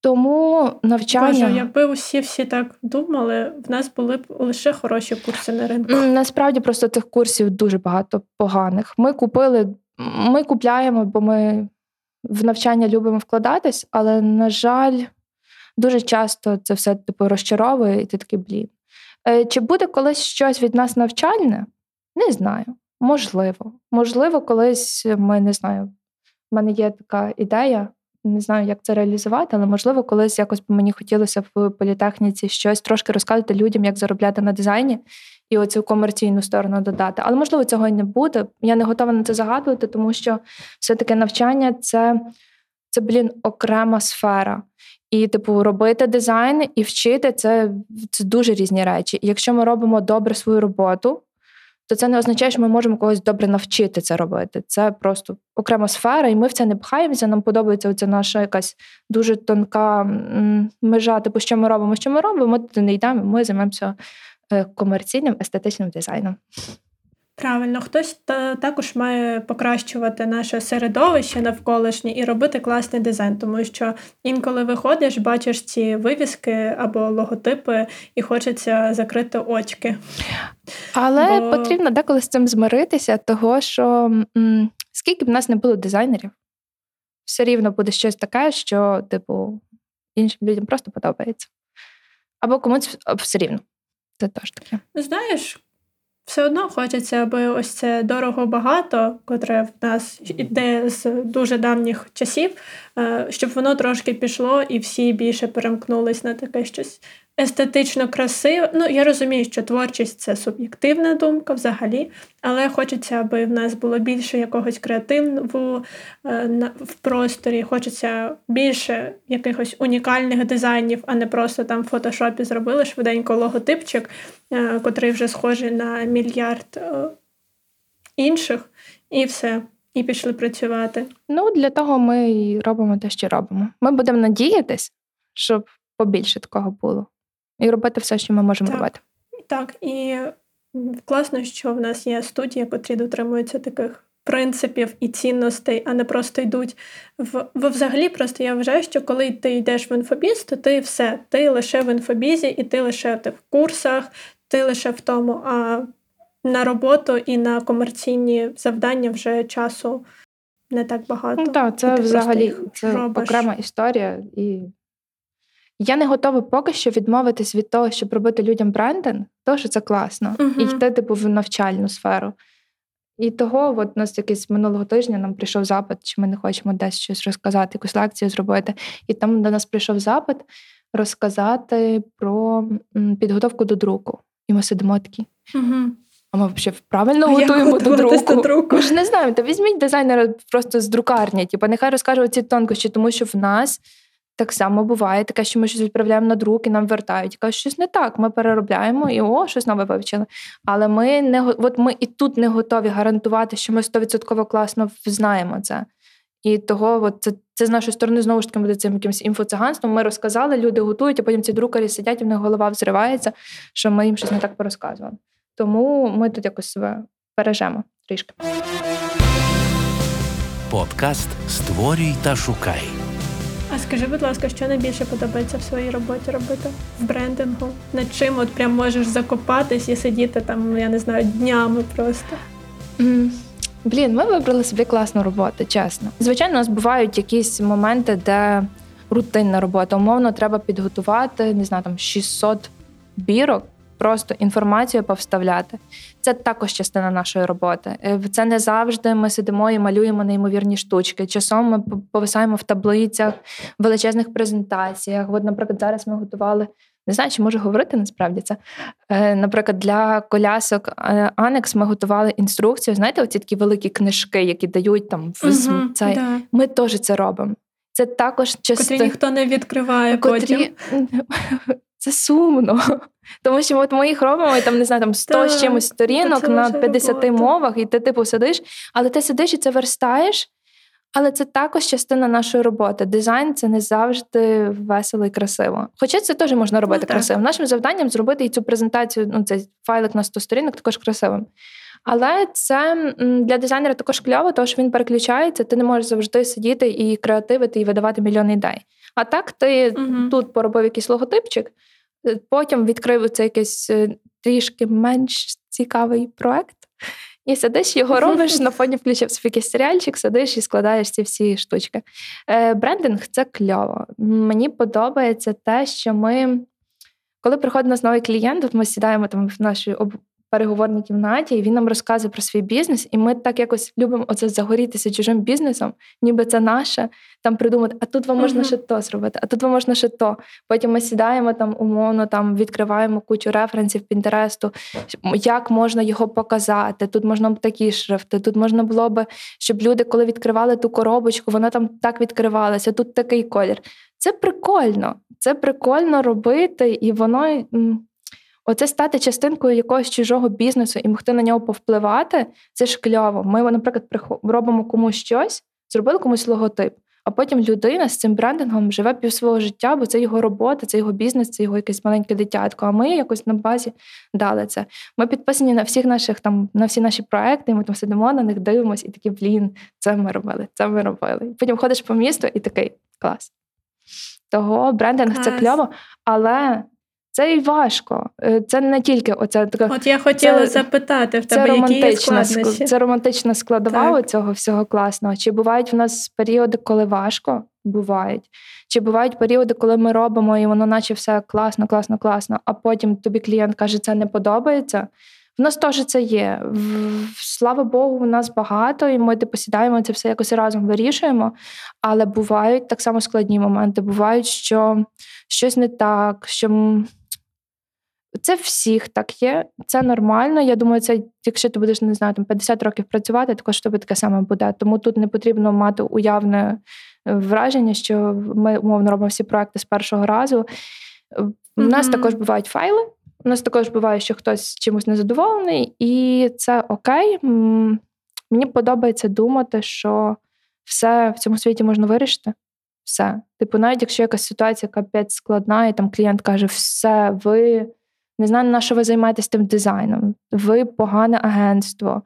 Тому навчання... Боже, якби усі так думали, в нас були б лише хороші курси на ринку. Насправді просто тих курсів дуже багато поганих. Ми купляємо, бо ми в навчання любимо вкладатись, але, на жаль, дуже часто це все типу розчаровує, і ти такий, блін. Чи буде колись щось від нас навчальне? Не знаю. Можливо, колись, ми не знаю, в мене є така ідея, не знаю, як це реалізувати, але, можливо, колись якось б мені хотілося в політехніці щось трошки розказати людям, як заробляти на дизайні і оцю комерційну сторону додати. Але, можливо, цього й не буде. Я не готова на це загадувати, тому що все-таки навчання – це, блін, окрема сфера. І, типу, робити дизайн і вчити – це дуже різні речі. І якщо ми робимо добре свою роботу, то це не означає, що ми можемо когось добре навчити це робити. Це просто окрема сфера, і ми в це не пхаємося, нам подобається оця наша якась дуже тонка межа, типу, що ми робимо, туди не йдемо, ми займемося комерційним, естетичним дизайном. Правильно, хтось також має покращувати наше середовище навколишнє і робити класний дизайн, тому що інколи виходиш, бачиш ці вивіски або логотипи і хочеться закрити очки. Але потрібно деколи з цим змиритися, того що скільки б нас не було дизайнерів, все рівно буде щось таке, що типу іншим людям просто подобається. Або комусь все рівно. Це теж таке. Знаєш, все одно хочеться, аби ось це дорого-багато, котре в нас йде з дуже давніх часів, щоб воно трошки пішло і всі більше перемкнулись на таке щось естетично красиве. Ну, я розумію, що творчість – це суб'єктивна думка взагалі, але хочеться, аби в нас було більше якогось креативу в просторі, хочеться більше якихось унікальних дизайнів, а не просто там в фотошопі зробили швиденько логотипчик, котрий вже схожий на мільярд інших, і все. І пішли працювати. Ну, для того ми і робимо те, що робимо. Ми будемо надіятись, щоб побільше такого було. І робити все, що ми можемо робити. Так, і класно, що в нас є студії, котрі дотримуються таких принципів і цінностей, а не просто йдуть в... Бо взагалі просто я вважаю, що коли ти йдеш в інфобіз, то ти все. Ти лише в інфобізі, і ти лише в курсах, ти лише в тому, а на роботу і на комерційні завдання вже часу не так багато. Ну, так, це взагалі це окрема історія. І я не готова поки що відмовитись від того, щоб робити людям брендинг, тому що це класно, і йти типу в навчальну сферу. І того, от у нас якийсь минулого тижня нам прийшов запит, чи ми не хочемо десь щось розказати, якусь лекцію зробити. І там до нас прийшов запит розказати про підготовку до друку. І ми сидимо такі. А ми взагалі правильно готуємо до друку? Ми ж не знаємо. Та візьміть дизайнера просто з друкарні, типу, нехай розкаже оці тонкощі, тому що в нас так само буває таке, що ми щось відправляємо на друк і нам вертають. Кажуть, щось не так, ми переробляємо і щось нове вивчили. Але ми і тут не готові гарантувати, що ми 100% класно знаємо це. І того, це з нашої сторони, знову ж таки, буде цим якимось інфоциганством. Ми розказали, люди готують, а потім ці друкарі сидять, і в них голова взривається, що ми їм щось не так порозказували. Тому ми тут якось себе бережемо трішки. Подкаст «Створюй та шукай». А скажи, будь ласка, що найбільше подобається в своїй роботі робити? В брендингу? Над чим от прям можеш закопатись і сидіти там, я не знаю, днями просто? Блін, ми вибрали собі класну роботу, чесно. Звичайно, у нас бувають якісь моменти, де рутинна робота. Умовно, треба підготувати, не знаю, там 600 бірок, просто інформацію повставляти. Це також частина нашої роботи. Це не завжди ми сидимо і малюємо неймовірні штучки. Часом ми повисаємо в таблицях, величезних презентаціях. От, наприклад, зараз ми готували, не знаю, чи можу говорити насправді це. Наприклад, для колясок Анекс ми готували інструкцію. Знаєте, оці такі великі книжки, які дають там цей. Да. Ми теж це робимо. Це також частина. Котрі ніхто не відкриває потім. Це сумно. Тому що от ми їх робимо, і там, не знаю, там 100 з чимось сторінок на 50 мовах, і ти типу сидиш, але ти сидиш і це верстаєш, але це також частина нашої роботи. Дизайн – це не завжди весело і красиво. Хоча це теж можна робити красиво. Нашим завданням зробити і цю презентацію, ну, цей файлик на 100 сторінок також красивим. Але це для дизайнера також кльово, тому що він переключається, ти не можеш завжди сидіти і креативити, і видавати мільйони ідей. А так ти тут поробив якийсь логотипчик, потім відкрив це якийсь трішки менш цікавий проект, і сидиш, його робиш, на фоні включив собі якийсь серіальчик, сидиш і складаєш ці всі штучки. Брендинг – це кльово. Мені подобається те, що ми, коли приходить нас новий клієнт, ми сідаємо там в нашій переговорній кімнаті, і він нам розказує про свій бізнес, і ми так якось любимо оце загорітися чужим бізнесом, ніби це наше, там придумати, а тут вам можна ще то зробити, а тут вам можна ще то. Потім ми сідаємо там умовно, там відкриваємо кучу референсів Pinterest, як можна його показати, тут можна б такі шрифти, тут можна було б, щоб люди, коли відкривали ту коробочку, вона там так відкривалася, тут такий колір. Це прикольно робити, і воно... Оце стати частинкою якогось чужого бізнесу і могти на нього повпливати, це ж кльово. Ми, наприклад, робимо комусь щось, зробили комусь логотип, а потім людина з цим брендингом живе пів свого життя, бо це його робота, це його бізнес, це його якесь маленьке дитятко, а ми якось на базі дали це. Ми підписані на всіх наших, там, на всі наші проекти, і ми там сидимо на них, дивимося і такі, блін, це ми робили. І потім ходиш по місту і такий, клас. Того брендинг – це кльово, але... Це і важко. Це не тільки оця така... От я хотіла запитати в тебе, які є складнощі? Це романтична складова цього всього класного. Чи бувають в нас періоди, коли важко? Бувають. Чи бувають періоди, коли ми робимо, і воно наче все класно, а потім тобі клієнт каже, це не подобається? В нас теж це є. Слава Богу, в нас багато, і ми посідаємо, це все якось разом вирішуємо. Але бувають так само складні моменти. Бувають, що щось не так, що... Це всіх так є, це нормально. Я думаю, це якщо ти будеш, не знаю, там 50 років працювати, також тобі таке саме буде. Тому тут не потрібно мати уявне враження, що ми, умовно, робимо всі проекти з першого разу. У нас також бувають файли, у нас також буває, що хтось чимось незадоволений, і це окей. Мені подобається думати, що все в цьому світі можна вирішити. Все. Типу, навіть якщо якась ситуація капець складна, і там клієнт каже, все, ви... Не знаю, на що ви займаєтесь тим дизайном. Ви погане агентство.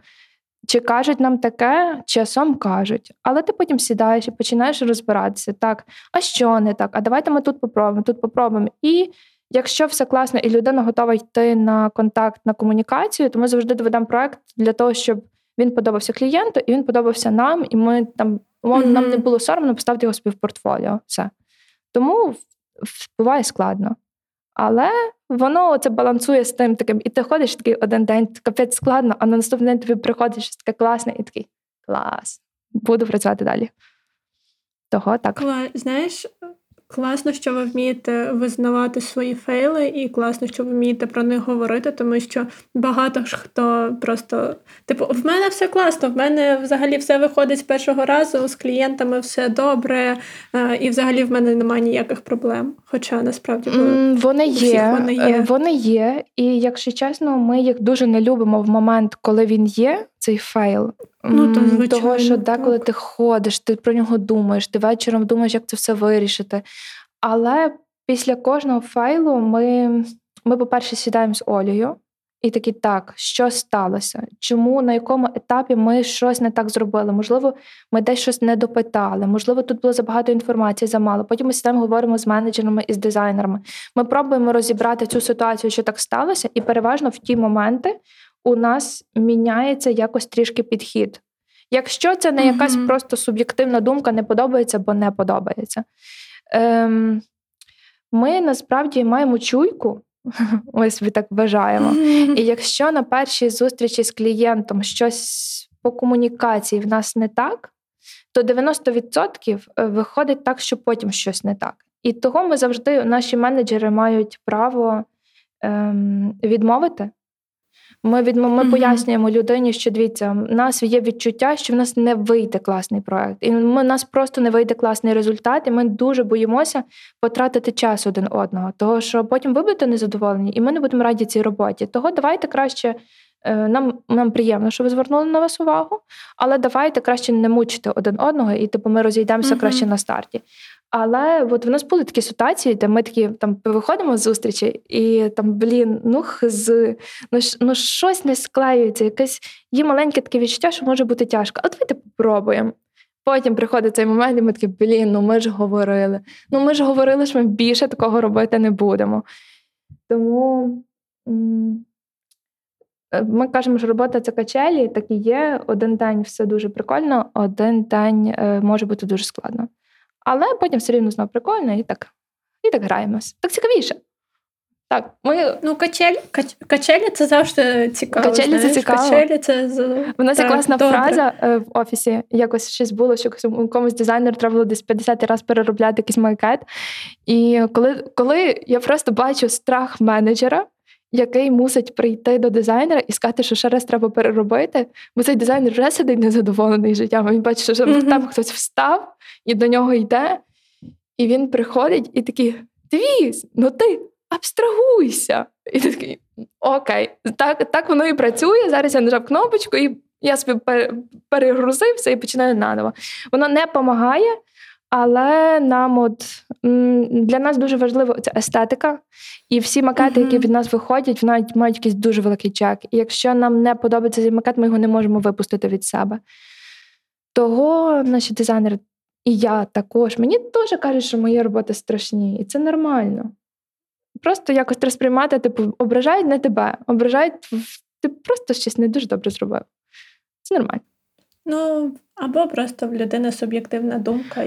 Чи кажуть нам таке? Часом кажуть. Але ти потім сідаєш і починаєш розбиратися. Так, а що не так? А давайте ми тут попробуємо. І якщо все класно, і людина готова йти на контакт, на комунікацію, то ми завжди доведемо проект для того, щоб він подобався клієнту, і він подобався нам, і ми там, нам не було соромно поставити його співпортфоліо. Все. Тому буває складно. Але воно це балансує з тим таким, і ти ходиш такий один день, капець складно, а на наступний день тобі приходить щось таке класне, і такий, клас, буду працювати далі. Того так. Знаєш, класно, що ви вмієте визнавати свої фейли, і класно, що ви вмієте про них говорити, тому що багато ж хто просто, типу, в мене все класно, в мене взагалі все виходить з першого разу, з клієнтами все добре, і взагалі в мене немає ніяких проблем. Хоча, насправді, вони є, і, якщо чесно, ми їх дуже не любимо в момент, коли він є, цей фейл. Звичайно, того, що деколи ти ходиш, ти про нього думаєш, ти вечором думаєш, як це все вирішити. Але після кожного фейлу ми по-перше, сідаємо з Олею і такі, так, що сталося? Чому, на якому етапі ми щось не так зробили? Можливо, ми десь щось не допитали, можливо, тут було забагато інформації, замало. Потім ми сідаємо, говоримо з менеджерами і з дизайнерами. Ми пробуємо розібрати цю ситуацію, що так сталося, і переважно в ті моменти у нас міняється якось трішки підхід. Якщо це не якась просто суб'єктивна думка, не подобається, бо не подобається. Ми, насправді, маємо чуйку Ось ми так бажаємо. І якщо на першій зустрічі з клієнтом щось по комунікації в нас не так, то 90% виходить так, що потім щось не так. І того ми завжди, наші менеджери мають право відмовити. Ми пояснюємо людині, що дивіться, в нас є відчуття, що в нас не вийде класний проект. І в нас просто не вийде класний результат, і ми дуже боїмося потратити час один одного. Того, що потім ви будете незадоволені, і ми не будемо раді цій роботі. Того давайте краще, нам приємно, що ви звернули на вас увагу, але давайте краще не мучити один одного, і типу ми розійдемося краще на старті. Але от в нас були такі ситуації, де ми такі там виходимо з зустрічі, і там, щось не склеюється, якесь є маленьке таке відчуття, що може бути тяжко. А давайте попробуємо. Потім приходить цей момент, і ми такі, ми ж говорили, що ми більше такого робити не будемо. Тому ми кажемо, що робота – це качелі, так і є. Один день все дуже прикольно, один день може бути дуже складно. Але потім все рівно знову прикольно, і так граємось. Так цікавіше. Так, ми... Ну, качелі це завжди цікаво. У нас є класна фраза в офісі. Якось щось було, що комусь дизайнеру треба було десь 50 разів переробляти якийсь макет. І коли я просто бачу страх менеджера, який мусить прийти до дизайнера і сказати, що ще раз треба переробити, бо цей дизайнер вже сидить незадоволений життям, він бачить, що там хтось встав і до нього йде, і він приходить і такий, дивись, ну ти абстрагуйся. І ти такий, окей, так воно і працює, зараз я нажав кнопочку, і я собі перегрузився і починаю наново. Воно не допомагає, але нам для нас дуже важлива ця естетика. І всі макети, які від нас виходять, вони мають якийсь дуже великий чек. І якщо нам не подобається цей макет, ми його не можемо випустити від себе. Того наші дизайнери і я також. Мені теж кажуть, що мої роботи страшні. І це нормально. Просто якось треба сприймати, ображають не тебе. Ображають, ти просто щось не дуже добре зробив. Це нормально. Ну, або просто в людини суб'єктивна думка.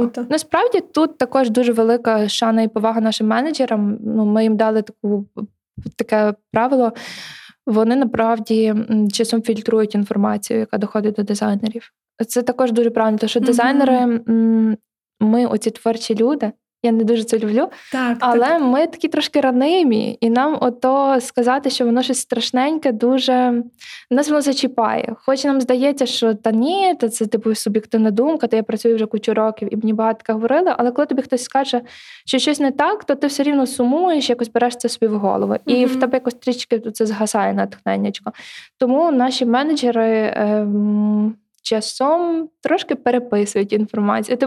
Бути. Насправді тут також дуже велика шана і повага нашим менеджерам. Ну, ми їм дали таке правило. Вони, насправді, часом фільтрують інформацію, яка доходить до дизайнерів. Це також дуже правильно, тому що дизайнери, ми оці творчі люди, я не дуже це люблю, але ми такі трошки ранимі, і нам ото сказати, що воно щось страшненьке, дуже нас воно зачіпає. Хоч нам здається, що це суб'єктивна думка, то я працюю вже кучу років, і мені багато говорили, але коли тобі хтось скаже, що щось не так, то ти все рівно сумуєш, якось береш це собі в голову. І в тебе якось трішки це згасає натхненнячко. Тому наші менеджери часом трошки переписують інформацію.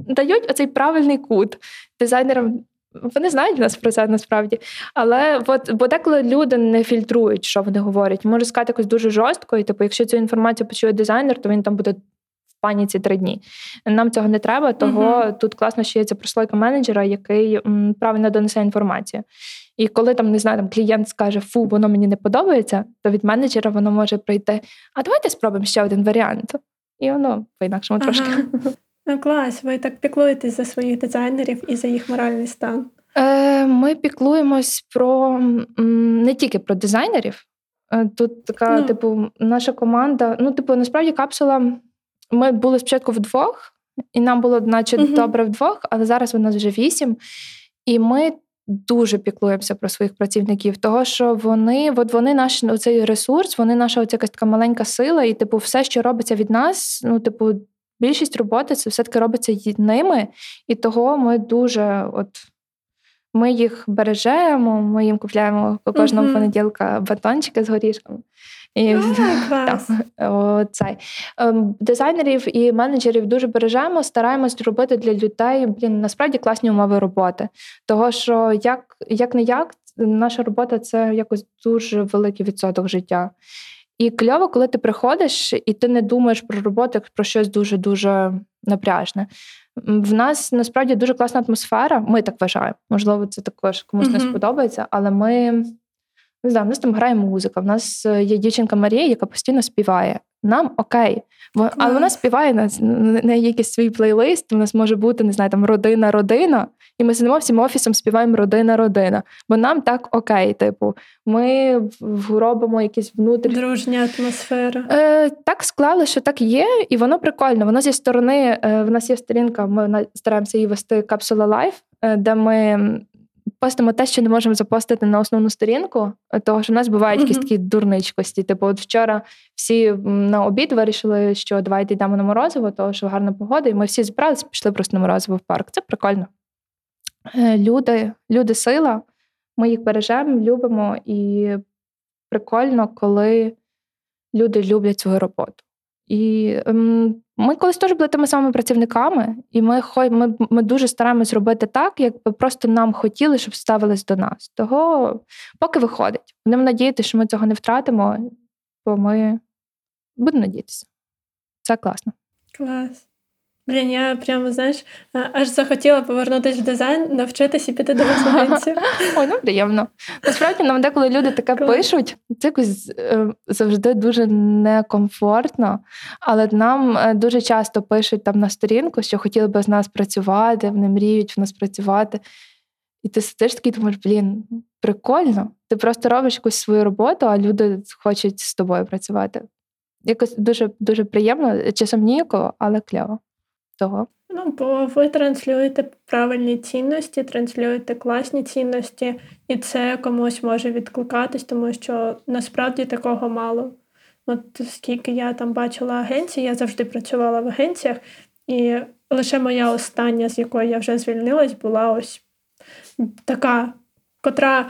Дають оцей правильний кут дизайнерам. Вони знають нас про це насправді. Але бо деколи люди не фільтрують, що вони говорять. Можу сказати якось дуже жорстко, і якщо цю інформацію почує дизайнер, то він там буде в паніці 3 дні. Нам цього не треба, того тут класно, що є ця прослойка менеджера, який правильно донесе інформацію. І коли клієнт скаже, фу, воно мені не подобається, то від менеджера воно може прийти, а давайте спробуємо ще один варіант. І воно по-інакшому трошки. Ну, клас, ви так піклуєтесь за своїх дизайнерів і за їх моральний стан. Ми піклуємось не тільки про дизайнерів. Тут така, наша команда, насправді капсула, ми були спочатку вдвох, і нам було, добре вдвох, але зараз у нас вже 8, і ми дуже піклуємося про своїх працівників, того, що вони наш цей ресурс, вони наша якась така маленька сила, і все, що робиться від нас, більшість роботи це все-таки робиться ними, і того ми дуже ми їх бережемо, ми їм купляємо кожного понеділка батончики з горішками. І, дизайнерів і менеджерів дуже бережемо, стараємось робити для людей, насправді, класні умови роботи. Того, що як-не-як, наша робота – це якось дуже великий відсоток життя. І кльово, коли ти приходиш, і ти не думаєш про роботу, як про щось дуже-дуже напряжне. В нас, насправді, дуже класна атмосфера. Ми так вважаємо. Можливо, це також комусь не сподобається, але ми не знаю, в нас там грає музика, в нас є дівчинка Марія, яка постійно співає. Нам окей, але вона співає на якийсь свій плейлист, у нас може бути, не знаю, там родина-родина, і ми сидимо всім офісом, співаємо родина-родина, бо нам так окей, типу, ми робимо якісь внутрішні... Дружня атмосфера. Так склали, що так є, і воно прикольно, воно зі сторони, в нас є сторінка, ми стараємося її вести Капсула Лайф, де ми... постимо те, що не можемо запостити на основну сторінку, того що в нас бувають якісь такі дурничкості. Типу, от вчора всі на обід вирішили, що давайте йдемо на морозиво, того що гарна погода, і ми всі зібралися, пішли просто на морозиво в парк. Це прикольно. Люди сила, ми їх бережемо, любимо, і прикольно, коли люди люблять свою роботу. І ми колись теж були тими самими працівниками, і ми дуже стараємось робити так, якби просто нам хотіли, щоб ставились до нас. Того, поки виходить. Будемо надіятися, що ми цього не втратимо, бо ми будемо надіятися. Це класно. Клас. Блін, я прямо, знаєш, аж захотіла повернутися в дизайн, навчитися і піти до консультантів. Ой, ну приємно. Насправді, нам деколи люди таке пишуть, це якось завжди дуже некомфортно, але нам дуже часто пишуть там на сторінку, що хотіли би з нас працювати, вони мріють в нас працювати. І ти сидиш такий, думаєш, блін, прикольно. Ти просто робиш якусь свою роботу, а люди хочуть з тобою працювати. Якось дуже, дуже приємно, часом ніяково, але кльово. Того. Ну, бо ви транслюєте правильні цінності, транслюєте класні цінності, і це комусь може відкликатись, тому що насправді такого мало. От скільки я там бачила агенцій, я завжди працювала в агенціях, і лише моя остання, з якої я вже звільнилась, була ось така, котра,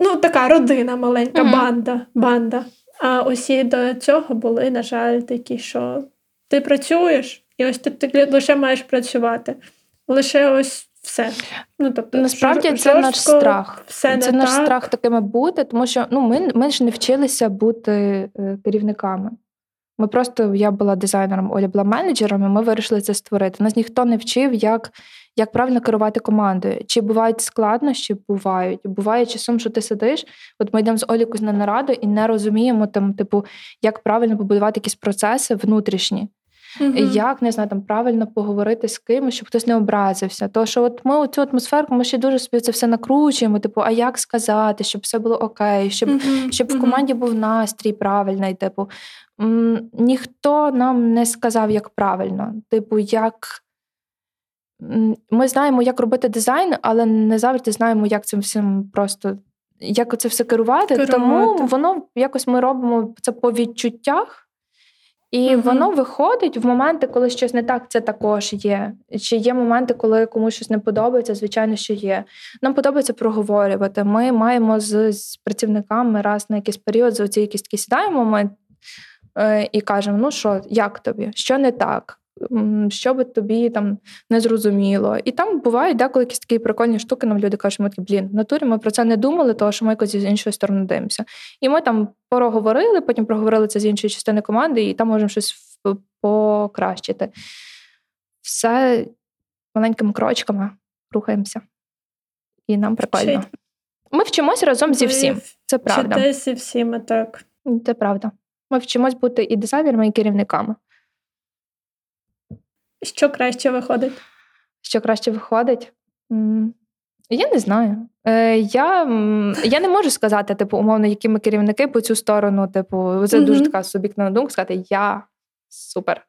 ну, така родина маленька, банда. А усі до цього були, на жаль, такі, що ти працюєш, і ось ти лише маєш працювати. Лише ось все. Ну, тобто, насправді це наш страх. Це наш страх такими бути, тому що ну, ми ж не вчилися бути керівниками. Ми просто, я була дизайнером, Оля була менеджером, і ми вирішили це створити. Нас ніхто не вчив, як правильно керувати командою. Чи бувають складнощі? Бувають. Буває часом, що ти сидиш, от ми йдемо з Олі на нараду і не розуміємо, там, типу, як правильно побудувати якісь процеси внутрішні. Як, не знаю, там правильно поговорити з кимось, щоб хтось не образився. То, що от ми цю атмосферку, ми ще дуже собі це все накручуємо, типу, а як сказати, щоб все було окей, щоб в команді був настрій правильний, типу. Ніхто нам не сказав, як правильно. Типу, як... Ми знаємо, як робити дизайн, але не завжди знаємо, як цим всім просто... Як це все керувати. Тому воно якось ми робимо це по відчуттях, і воно виходить в моменти, коли щось не так, це також є. Чи є моменти, коли комусь щось не подобається, звичайно, що є. Нам подобається проговорювати. Ми маємо з працівниками раз на якийсь період, за оці якісь такі сідаємо ми і кажемо, ну що, як тобі, що не так, що би тобі там не зрозуміло. І там бувають деколи якісь такі прикольні штуки, нам люди кажуть, ми такі, блін, в натурі ми про це не думали, тому що ми якось з іншої сторони дивимося. І ми там проговорили, потім проговорили це з іншої частини команди, і там можемо щось покращити. Все маленькими крочками рухаємося. І нам прикольно. Ми вчимося разом зі всім. Це правда. Вчитись зі всіми, так. Це правда. Ми вчимось бути і дизайнерами, і керівниками. Що краще виходить? Що краще виходить? Я не знаю. Я не можу сказати, типу, умовно, які ми керівники по цю сторону. Типу, це дуже така суб'єктивна думка, сказати, я супер.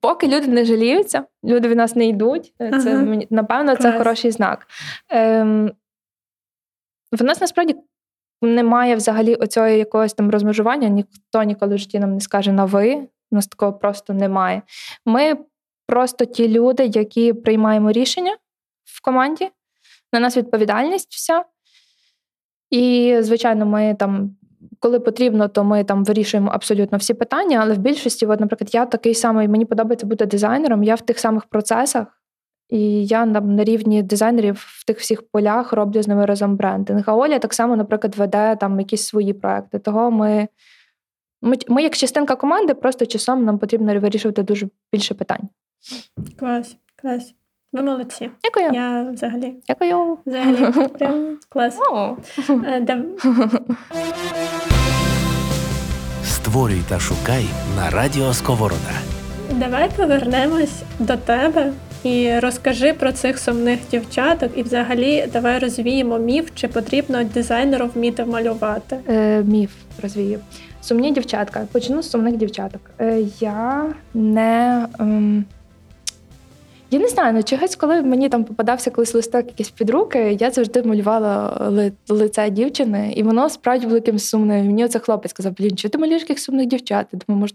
Поки люди не жаліються, люди від нас не йдуть, це, напевно, це хороший знак. В нас, насправді, немає взагалі оцього якогось там розмежування, ніхто ніколи в житті нам не скаже на «ви». У нас такого просто немає. Ми просто ті люди, які приймаємо рішення в команді, на нас відповідальність вся. І, звичайно, ми там, коли потрібно, то ми там вирішуємо абсолютно всі питання, але в більшості, от, наприклад, я такий самий, мені подобається бути дизайнером, я в тих самих процесах, і я на рівні дизайнерів в тих всіх полях роблю з ними разом брендинг. А Оля так само, наприклад, веде там якісь свої проекти. Того ми, як частинка команди, просто часом нам потрібно вирішувати дуже більше питань. Клас, клас. Ви молодці. Дякую. Я взагалі. Дякую. Взагалі. Прям клас. Створюй та шукай на Радіо Сковорода. Давай повернемось до тебе і розкажи про цих сумних дівчаток. І взагалі давай розвіємо міф, чи потрібно дизайнеру вміти малювати. Міф розвію. Сумні дівчатка. Почну з сумних дівчаток. Я не знаю, ну чогось, коли мені там попадався колись листок якийсь під руки, я завжди малювала лице дівчини, і воно справді було якимось сумним. Мені оце хлопець сказав: блін, чого ти малюєш яких сумних дівчат? Я думаю, може,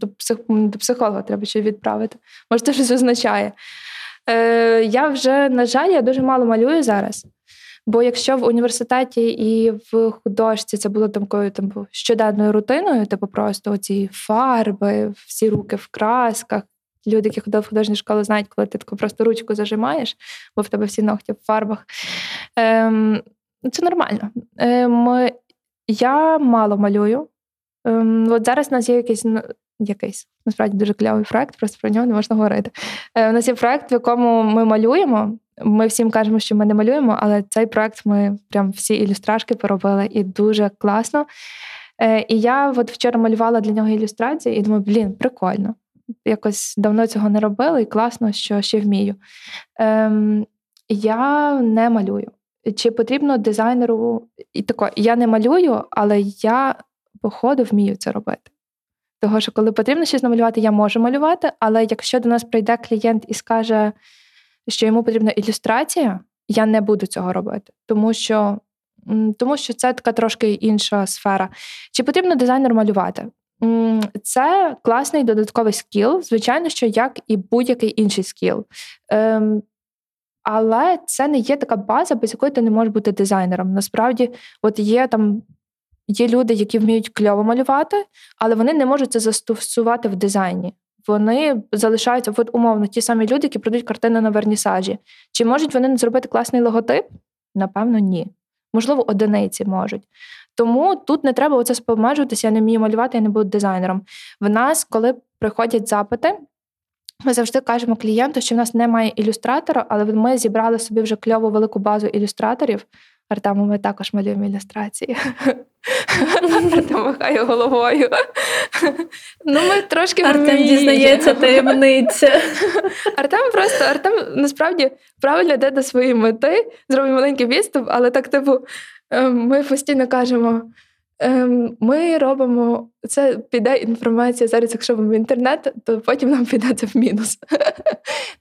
до психолога треба ще відправити. Може, це щось означає. Я вже, на жаль, я дуже мало малюю зараз. Бо якщо в університеті і в художці це було такою щоденною рутиною, типу просто оці фарби, всі руки в красках. Люди, які ходили в художню школу, знають, коли ти таку просто ручку зажимаєш, бо в тебе всі ногті в фарбах. Це нормально. Я мало малюю. От зараз у нас є якийсь, насправді, дуже клявий проєкт, просто про нього не можна говорити. У нас є проєкт, в якому ми малюємо. Ми всім кажемо, що ми не малюємо, але цей проєкт ми прям всі ілюстрашки поробили, і дуже класно. І я от вчора малювала для нього ілюстрації, і думаю, блін, прикольно. Якось давно цього не робила, і класно, що ще вмію. Я не малюю. Чи потрібно дизайнеру... І тако, я не малюю, але я, походу, вмію це робити. Того, що коли потрібно щось намалювати, я можу малювати, але якщо до нас прийде клієнт і скаже, що йому потрібна ілюстрація, я не буду цього робити. Тому що це така трошки інша сфера. Чи потрібно дизайнеру малювати? Це класний додатковий скіл, звичайно, що як і будь-який інший скіл. Але це не є така база, без якої ти не можеш бути дизайнером. Насправді, от є люди, які вміють кльово малювати, але вони не можуть це застосувати в дизайні. Вони залишаються, от умовно, ті самі люди, які продають картини на вернісажі. Чи можуть вони зробити класний логотип? Напевно, ні. Можливо, одиниці можуть. Тому тут не треба оце спомежуватися, я не вмію малювати, я не буду дизайнером. В нас, коли приходять запити, ми завжди кажемо клієнту, що в нас немає ілюстратора, але ми зібрали собі вже кльову велику базу ілюстраторів. Артему ми також малюємо ілюстрації. Артем махає головою. Ми трошки Артем дізнається таємниця. Артем насправді правильно йде до своєї мети, зробив маленький відступ, але так типу ми постійно кажемо, ми робимо, це піде інформація зараз, якщо в інтернет, то потім нам піде це в мінус.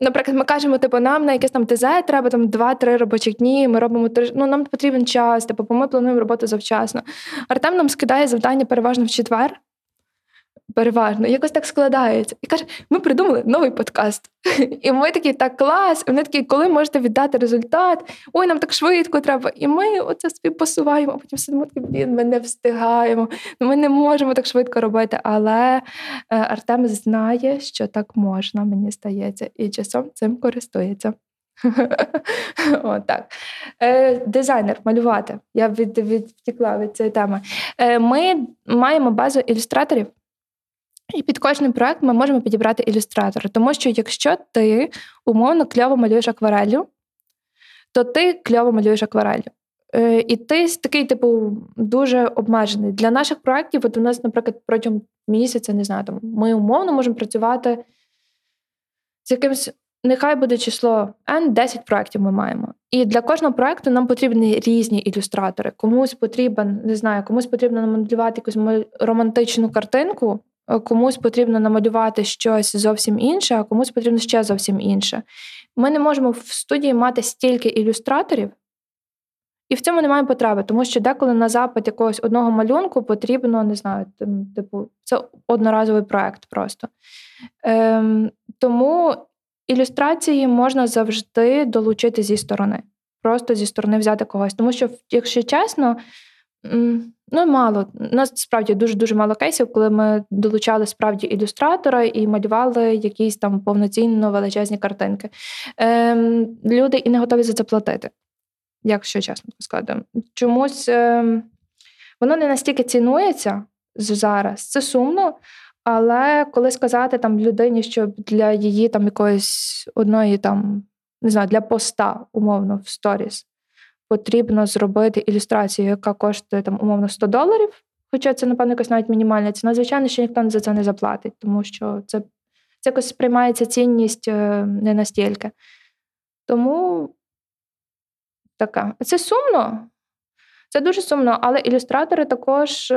Наприклад, ми кажемо, нам на якесь ТЗ треба 2-3 робочих дні, ми робимо, нам потрібен час, ми плануємо роботу завчасно. Артем нам скидає завдання переважно в четвер. Переважно, якось так складається. І каже, ми придумали новий подкаст. І ми такі, так, клас. І вони такі, коли можете віддати результат? Ой, нам так швидко треба. І ми оце співпосуваємо, а потім сидимо, такі, блін, ми не встигаємо. Ми не можемо так швидко робити. Але Артем знає, що так можна, мені здається. І часом цим користується. Отак. Дизайнер, малювати. Я відтікла від цієї теми. Ми маємо базу ілюстраторів. І під кожний проект ми можемо підібрати ілюстратора. Тому що якщо ти, умовно, кльово малюєш аквареллю, то ти кльово малюєш аквареллю. І ти такий, дуже обмежений. Для наших проєктів, от у нас, наприклад, протягом місяця, ми умовно можемо працювати з якимось, нехай буде число N, 10 проєктів ми маємо. І для кожного проєкту нам потрібні різні ілюстратори. Комусь потрібно намалювати якусь романтичну картинку, комусь потрібно намалювати щось зовсім інше, а комусь потрібно ще зовсім інше. Ми не можемо в студії мати стільки ілюстраторів, і в цьому немає потреби, тому що деколи на запит якогось одного малюнку потрібно, це одноразовий проект просто. Тому ілюстрації можна завжди долучити зі сторони, просто зі сторони взяти когось. Тому що, якщо чесно, мало. У нас, справді, дуже-дуже мало кейсів, коли ми долучали, справді, ілюстратора і малювали якісь повноцінно величезні картинки. Люди і не готові за це платити, якщо чесно сказати. Чомусь воно не настільки цінується зараз. Це сумно, але коли сказати людині, що для її якоїсь одної не знаю, для поста, умовно, в сторіс, потрібно зробити ілюстрацію, яка коштує, там, умовно, $100, хоча це, напевно, якось навіть мінімальна ціна, звичайно, ще ніхто за це не заплатить, тому що це якось сприймається цінність не настільки. Тому така. Це сумно. Це дуже сумно, але ілюстратори також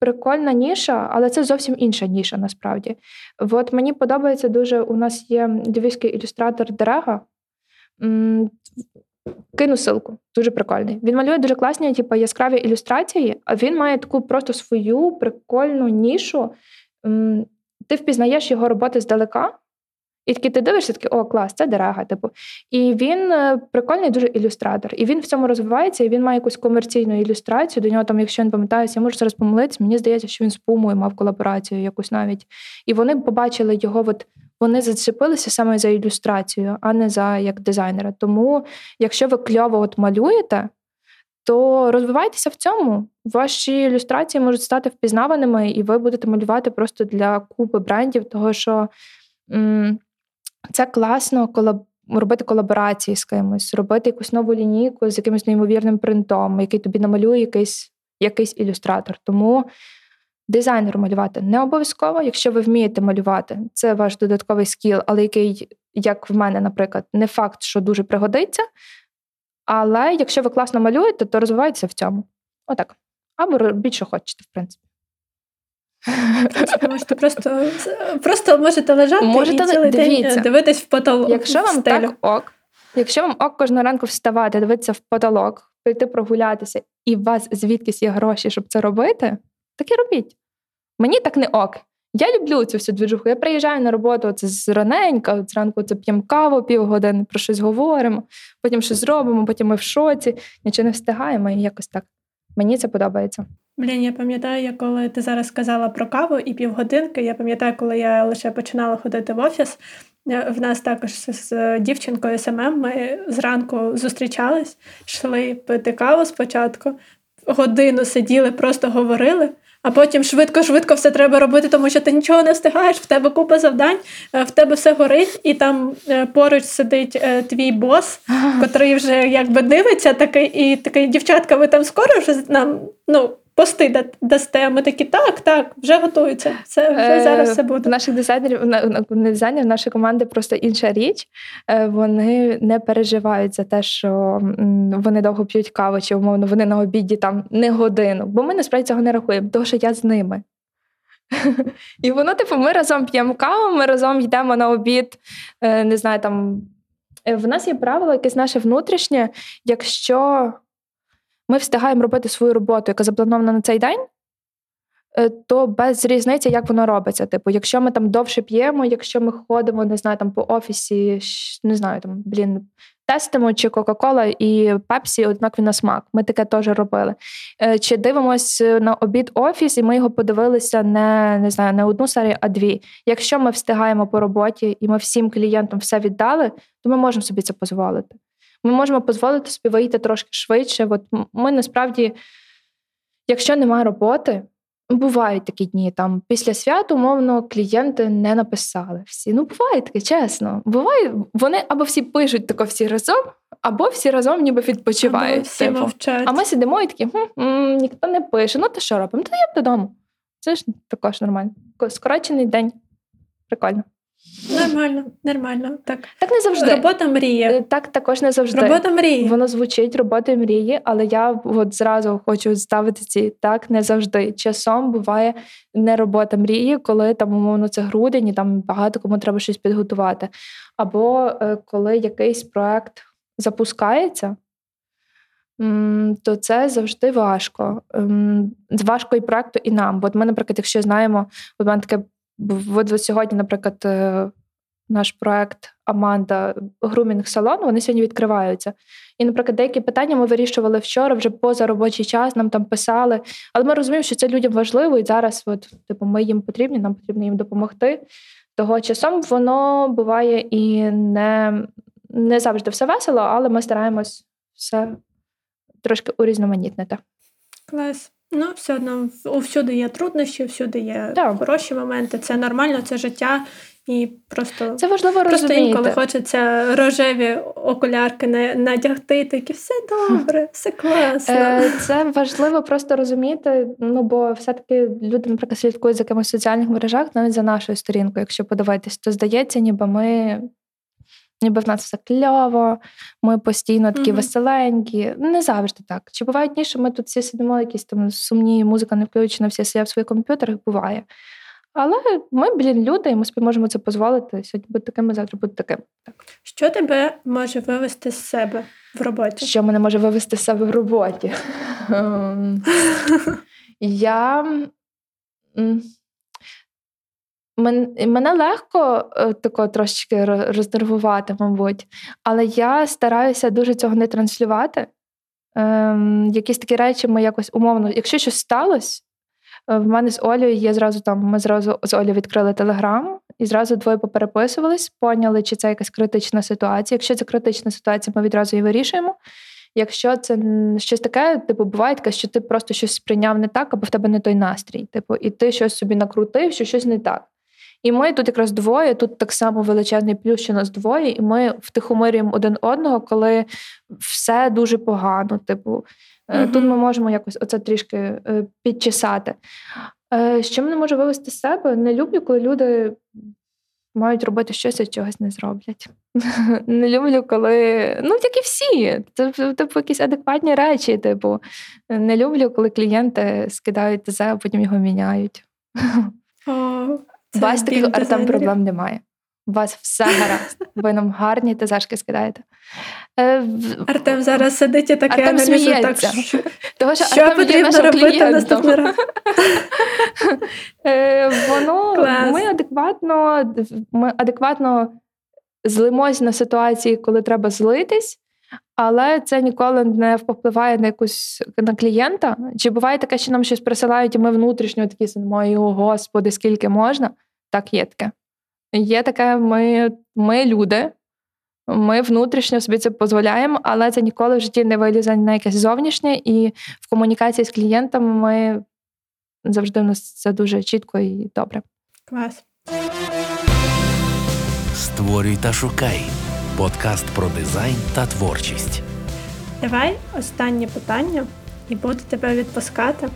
прикольна ніша, але це зовсім інша ніша, насправді. От мені подобається дуже, у нас є львівський ілюстратор Дерега. Кину ссылку, дуже прикольний. Він малює дуже класні, типу, яскраві ілюстрації, а він має таку просто свою прикольну нішу. Ти впізнаєш його роботи здалека, і таки ти дивишся, такий, о, клас, це Дерега, типу. І він прикольний дуже ілюстратор. І він в цьому розвивається, і він має якусь комерційну ілюстрацію. До нього там, якщо я не пам'ятаюся, я можу зараз помилитися, мені здається, що він з Пумою мав колаборацію якусь навіть. І вони побачили його, от вони зачепилися саме за ілюстрацію, а не за як дизайнера. Тому, якщо ви кльово от малюєте, то розвивайтеся в цьому. Ваші ілюстрації можуть стати впізнаваними, і ви будете малювати просто для купи брендів, того, що це класно робити колаборації з кимось, робити якусь нову лінійку з якимось неймовірним принтом, який тобі намалює якийсь ілюстратор. Тому дизайнеру малювати не обов'язково. Якщо ви вмієте малювати, це ваш додатковий скіл, але який, як в мене, наприклад, не факт, що дуже пригодиться. Але якщо ви класно малюєте, то розвивайтеся в цьому. Отак. Або робіть, що хочете, в принципі. Тому що просто можете лежати і цілий день дивитись в потолок. Якщо вам так ок, якщо вам ок кожного ранку вставати, дивитися в потолок, прийти прогулятися, і у вас звідкись є гроші, щоб це робити, так і робіть. Мені так не ок. Я люблю цю всю двіжуху. Я приїжджаю на роботу зраненька, зранку п'ємо каву, півгодини про щось говоримо, потім щось зробимо, потім ми в шоці, нічого не встигаємо, і якось так. Мені це подобається. Блін, я пам'ятаю, коли ти зараз сказала про каву і півгодинки, я пам'ятаю, коли я лише починала ходити в офіс, в нас також з дівчинкою СММ ми зранку зустрічались, йшли пити каву спочатку, годину сиділи, просто говорили, а потім швидко-швидко все треба робити, тому що ти нічого не встигаєш, в тебе купа завдань, в тебе все горить, і там поруч сидить твій бос, котрий вже якби дивиться, такий, дівчатка, ви там скоро вже нам, пости дасте, ми такі, так, вже готуються, зараз все буде. У наших дизайнерів, в нашої команди просто інша річ, вони не переживають за те, що вони довго п'ють каву, чи, умовно, вони на обіді там не годину, бо ми насправді цього не рахуємо, тому що я з ними. І воно, ми разом п'ємо каву, ми разом йдемо на обід, не знаю, там, в нас є правило, якесь наше внутрішнє, якщо ми встигаємо робити свою роботу, яка запланована на цей день, то без різниці, як воно робиться. Типу, якщо ми там довше п'ємо, якщо ми ходимо, не знаю, там по офісі, тестимо, чи Кока-Кола і Pepsi однакові на смак. Ми таке теж робили. Чи дивимось на обід офіс, і ми його подивилися не одну серію, а дві. Якщо ми встигаємо по роботі, і ми всім клієнтам все віддали, то ми можемо собі це дозволити. Ми можемо дозволити собі вийти трошки швидше. От ми насправді, якщо немає роботи, бувають такі дні. Там після свят, умовно, клієнти не написали всі. Буває таке, чесно. Буває, вони або всі пишуть тако всі разом, або всі разом ніби відпочивають. Всі мовчать. А ми сидимо і такі, ніхто не пише. То що робимо? Та я додому. Це ж також нормально. Скорочений день. Прикольно. Нормально. Так не завжди. Робота мріє. Так також не завжди. Робота мрії. Воно звучить, робота мрії, але я зразу хочу ставити ці так не завжди. Часом буває не робота мрії, коли там, умовно, це грудень і там багато кому треба щось підготувати. Або коли якийсь проект запускається, то це завжди важко. Важко і проекту, і нам. Бо ми, наприклад, якщо знаємо, от мене таке. От сьогодні, наприклад, наш проект Аманда Грумінг салон, вони сьогодні відкриваються. І, наприклад, деякі питання ми вирішували вчора, вже поза робочий час, нам там писали. Але ми розуміємо, що це людям важливо, і зараз ми їм потрібні, нам потрібно їм допомогти. Того часом воно буває і не завжди все весело, але ми стараємось все трошки урізноманітнити. Клас. Все одно, всюди є труднощі, всюди є хороші моменти, це нормально, це життя, І просто це важливо розуміти. Просто інколи хочеться рожеві окулярки надягти, такі все добре, все класно. Це важливо просто розуміти, ну бо все-таки люди, наприклад, слідкують за якимось в соціальних мережах, навіть за нашою сторінкою, якщо подивитись, то здається, ніби в нас все кльово, ми постійно такі веселенькі. Не завжди так. Чи буває дні, що ми тут всі сидимо, якісь там сумні, музика не включена, всі сидять в своїх комп'ютерах, буває. Але ми, люди, і ми собі можемо це дозволити. Сьогодні бути такими, завтра бути таким. Так. Що тебе може вивести з себе в роботі? Що мене може вивести з себе в роботі? Мене легко тако трошечки рознервувати, мабуть. Але я стараюся дуже цього не транслювати. Якісь такі речі ми якось умовно... Якщо щось сталося, в мене з Олею є зразу там, ми зразу з Олею відкрили Telegram і зразу двоє попереписувались, поняли, чи це якась критична ситуація. Якщо це критична ситуація, ми відразу її вирішуємо. Якщо це щось таке, типу, буває таке, що ти просто щось сприйняв не так, або в тебе не той настрій, типу, і ти щось собі накрутив, що щось не так. І ми тут якраз двоє, тут так само величезний плюс, що нас двоє, і ми втихомирюємо один одного, коли все дуже погано, типу. Тут ми можемо якось оце трішки підчесати. Що мене може вивести з себе? Не люблю, коли люди мають робити щось, а чогось не зроблять. Не люблю, коли... Ну, як і всі. Типу, якісь адекватні речі. Типу. Не люблю, коли клієнти скидають ТЗ, а потім його міняють. У вас таких, Артем, проблем немає. У вас все гаразд. Ви нам гарні ТЗшки скидаєте. Артем зараз сидить і таке аналізує. Так, що потрібно робити наступний раз? Ми адекватно злимось на ситуації, коли треба злитись, але це ніколи не впливає на якусь на клієнта. Чи буває таке, що нам щось присилають, і ми внутрішньо такі сидимо, о, Господи, скільки можна? Так, є таке. Є таке, ми люди, ми внутрішньо собі це дозволяємо, але це ніколи в житті не вилізе на якесь зовнішнє, і в комунікації з клієнтами ми завжди, у нас це дуже чітко і добре. Клас. Створюй та шукай. Подкаст про дизайн та творчість. Давай останнє питання, і буду тебе відпускати.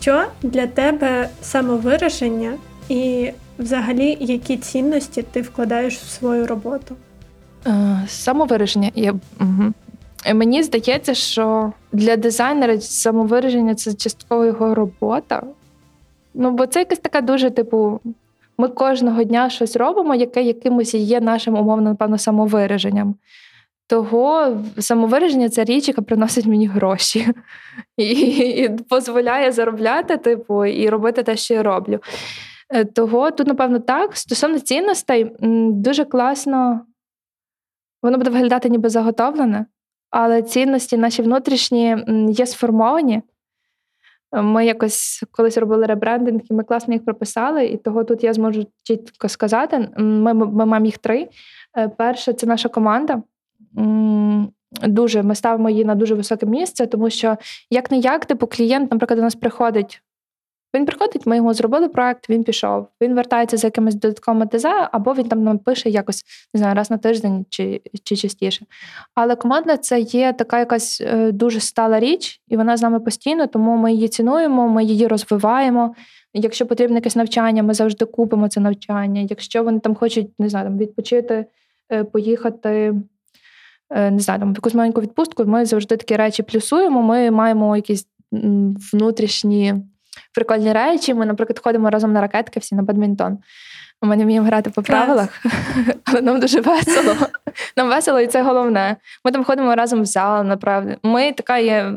Що для тебе самовираження і взагалі, які цінності ти вкладаєш в свою роботу? Самовираження. Мені здається, що для дизайнера самовираження – це частково його робота. Ну, бо це якась така дуже, типу, ми кожного дня щось робимо, яке якимось є нашим, умовно, напевно, самовираженням. Того самовираження – це річ, яка приносить мені гроші. І дозволяє заробляти, типу, і робити те, що я роблю. Того тут, напевно, так. Стосовно цінностей, дуже класно, воно буде виглядати ніби заготовлене, але цінності наші внутрішні є сформовані. Ми якось колись робили ребрендинг, і ми класно їх прописали, і того тут я зможу чітко сказати. Ми маємо їх 3. Перше – це наша команда. Ми ставимо її на дуже високе місце, тому що як-не-як, типу, клієнт, наприклад, до нас приходить. Він приходить, ми йому зробили проект, він пішов. Він вертається за якимось додатковим ТЗ, або він там нам пише якось, не знаю, раз на тиждень чи частіше. Але команда – це є така якась дуже стала річ, і вона з нами постійно, тому ми її цінуємо, ми її розвиваємо. Якщо потрібно якесь навчання, ми завжди купимо це навчання. Якщо вони там хочуть, не знаю, там відпочити, поїхати, не знаю, там в якусь маленьку відпустку, ми завжди такі речі плюсуємо, ми маємо якісь внутрішні... прикольні речі. Ми, наприклад, ходимо разом на ракетки всі, на бадмінтон. Ми не вміємо грати по правилах, але нам дуже весело. Нам весело, і це головне. Ми там ходимо разом в зал, направду. Ми така є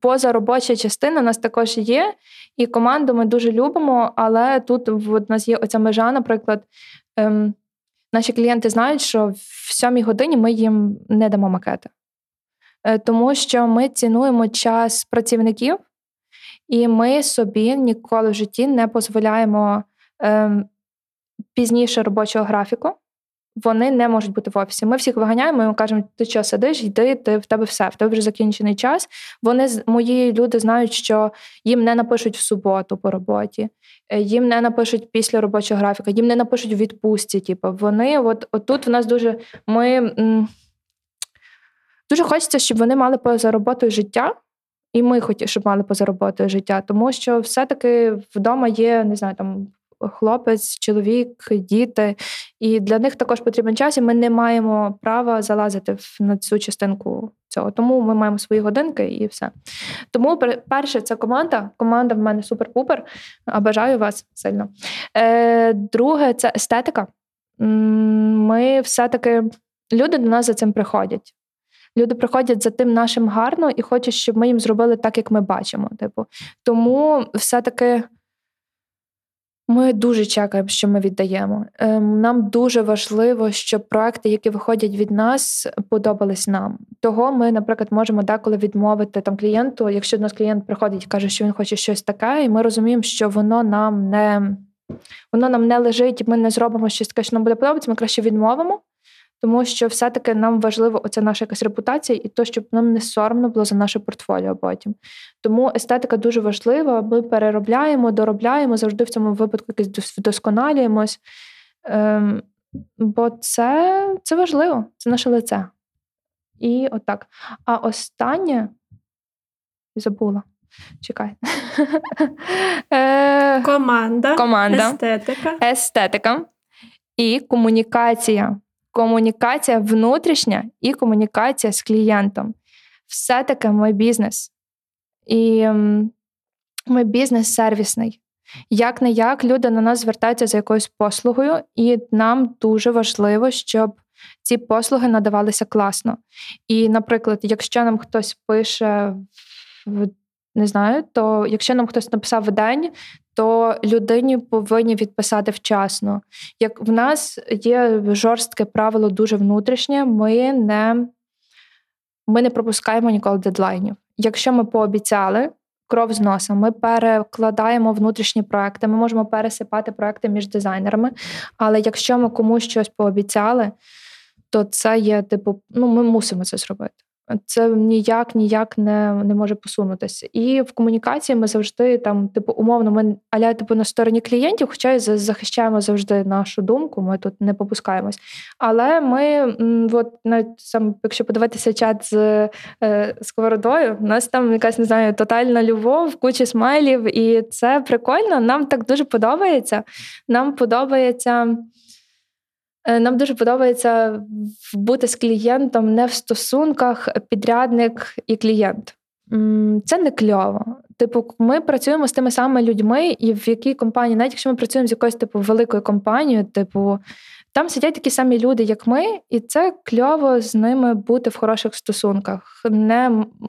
позаробоча частина, у нас також є, і команду ми дуже любимо, але тут от, у нас є оця межа, наприклад, наші клієнти знають, що в 7:00 ми їм не дамо макети. Тому що ми цінуємо час працівників, і ми собі ніколи в житті не дозволяємо пізніше робочого графіку. вони не можуть бути в офісі. Ми всіх виганяємо, і кажемо, ти що, сидиш, йди, ти, в тебе все, в тебе вже закінчений час. Вони, мої люди, знають, що їм не напишуть в суботу по роботі, їм не напишуть після робочого графіка, їм не напишуть у відпустці. Типу. Вони, отут в нас дуже, дуже хочеться, щоб вони мали поза роботою життя, і ми хотіли, щоб мали поза роботою життя, тому що все-таки вдома є, не знаю, там, хлопець, чоловік, діти. І для них також потрібен час, і ми не маємо права залазити на цю частинку цього. Тому ми маємо свої годинки і все. Тому перше, це команда. Команда в мене супер-пупер. Бажаю вас сильно. Друге, це естетика. Ми все-таки... Люди до нас за цим приходять. Люди приходять за тим нашим гарно і хочуть, щоб ми їм зробили так, як ми бачимо. Типу. Тому все-таки... Ми дуже чекаємо, що ми віддаємо. Нам дуже важливо, щоб проекти, які виходять від нас, подобались нам. Того ми, наприклад, можемо деколи відмовити там клієнту, якщо до нас клієнт приходить і каже, що він хоче щось таке, і ми розуміємо, що воно нам не лежить, ми не зробимо щось таке, що нам буде подобатися, ми краще відмовимо, тому що все-таки нам важливо оця наша якась репутація і то, щоб нам не соромно було за наше портфоліо потім. Тому естетика дуже важлива, ми переробляємо, доробляємо, завжди в цьому випадку якось вдосконалюємось, бо це важливо, це наше лице. І отак. А останнє... Забула. Чекай. Команда. Естетика. І комунікація. Комунікація внутрішня і комунікація з клієнтом. Все-таки ми бізнес. І ми бізнес сервісний. Як-не-як, люди на нас звертаються за якоюсь послугою, і нам дуже важливо, щоб ці послуги надавалися класно. І, наприклад, якщо нам хтось пише, не знаю, то якщо нам хтось написав в день, то людині повинні відписати вчасно. Як в нас є жорстке правило дуже внутрішнє, ми не пропускаємо ніколи дедлайнів. Якщо ми пообіцяли, кров з носа, ми перекладаємо внутрішні проекти, ми можемо пересипати проекти між дизайнерами, але якщо ми комусь щось пообіцяли, то це є, ми мусимо це зробити. Це ніяк не може посунутися. І в комунікації ми завжди там, умовно, ми аля на стороні клієнтів, хоча і захищаємо завжди нашу думку, ми тут не попускаємось. Але ми, навіть сам, якщо подивитися чат з Сковородою, у нас там якась, не знаю, тотальна любов, куча смайлів, і це прикольно, нам так дуже подобається. Нам дуже подобається бути з клієнтом не в стосунках підрядник і клієнт. Це не кльово. Ми працюємо з тими самими людьми, і в якій компанії, навіть якщо ми працюємо з якоюсь великою компанією, там сидять такі самі люди, як ми, і це кльово з ними бути в хороших стосунках.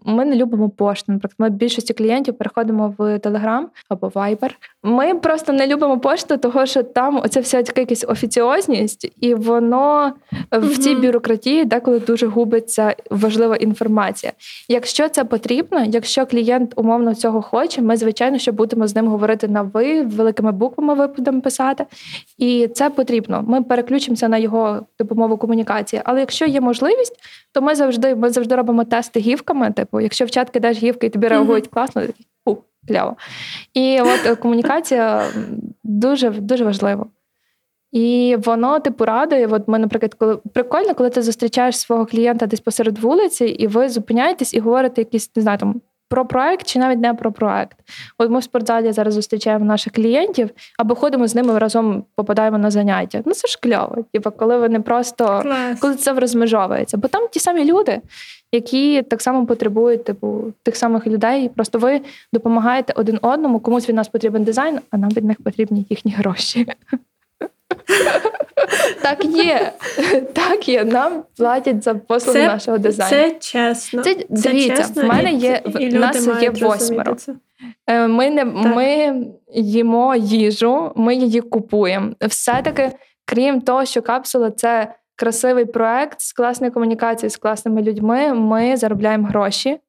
Ми не любимо пошту, наприклад. Ми більшості клієнтів переходимо в Telegram або Viber. Ми просто не любимо пошту, тому що там оця вся якась офіціозність, і воно в цій бюрократії деколи дуже губиться важлива інформація. Якщо це потрібно, якщо клієнт умовно цього хоче, ми, звичайно, що будемо з ним говорити на «ви», великими буквами «ви» будемо писати. І це потрібно. Ми переключимося на його мову комунікації. Але якщо є можливість, то ми завжди робимо тести гівками. Якщо в чат кидаєш гівки і тобі реагують класно, кляво. І от комунікація дуже, дуже важлива. І воно радує. От ми, наприклад, прикольно, коли ти зустрічаєш свого клієнта десь посеред вулиці, і ви зупиняєтесь і говорите якісь, не знаю, там, про проект чи навіть не про проект. От ми в спортзалі зараз зустрічаємо наших клієнтів, або ходимо з ними разом, попадаємо на заняття. Це ж кльово. Коли вони просто... Коли це розмежовується. Бо там ті самі люди, які так само потребують тих самих людей. Просто ви допомагаєте один одному. Комусь від нас потрібен дизайн, а нам від них потрібні їхні гроші. Так є. Нам платять за послуги нашого дизайну. Це чесно. Дивіться, в мене є, в нас є 8. Ми їмо їжу, ми її купуємо. Все-таки, крім того, що капсула – це красивий проект з класною комунікацією, з класними людьми, ми заробляємо гроші.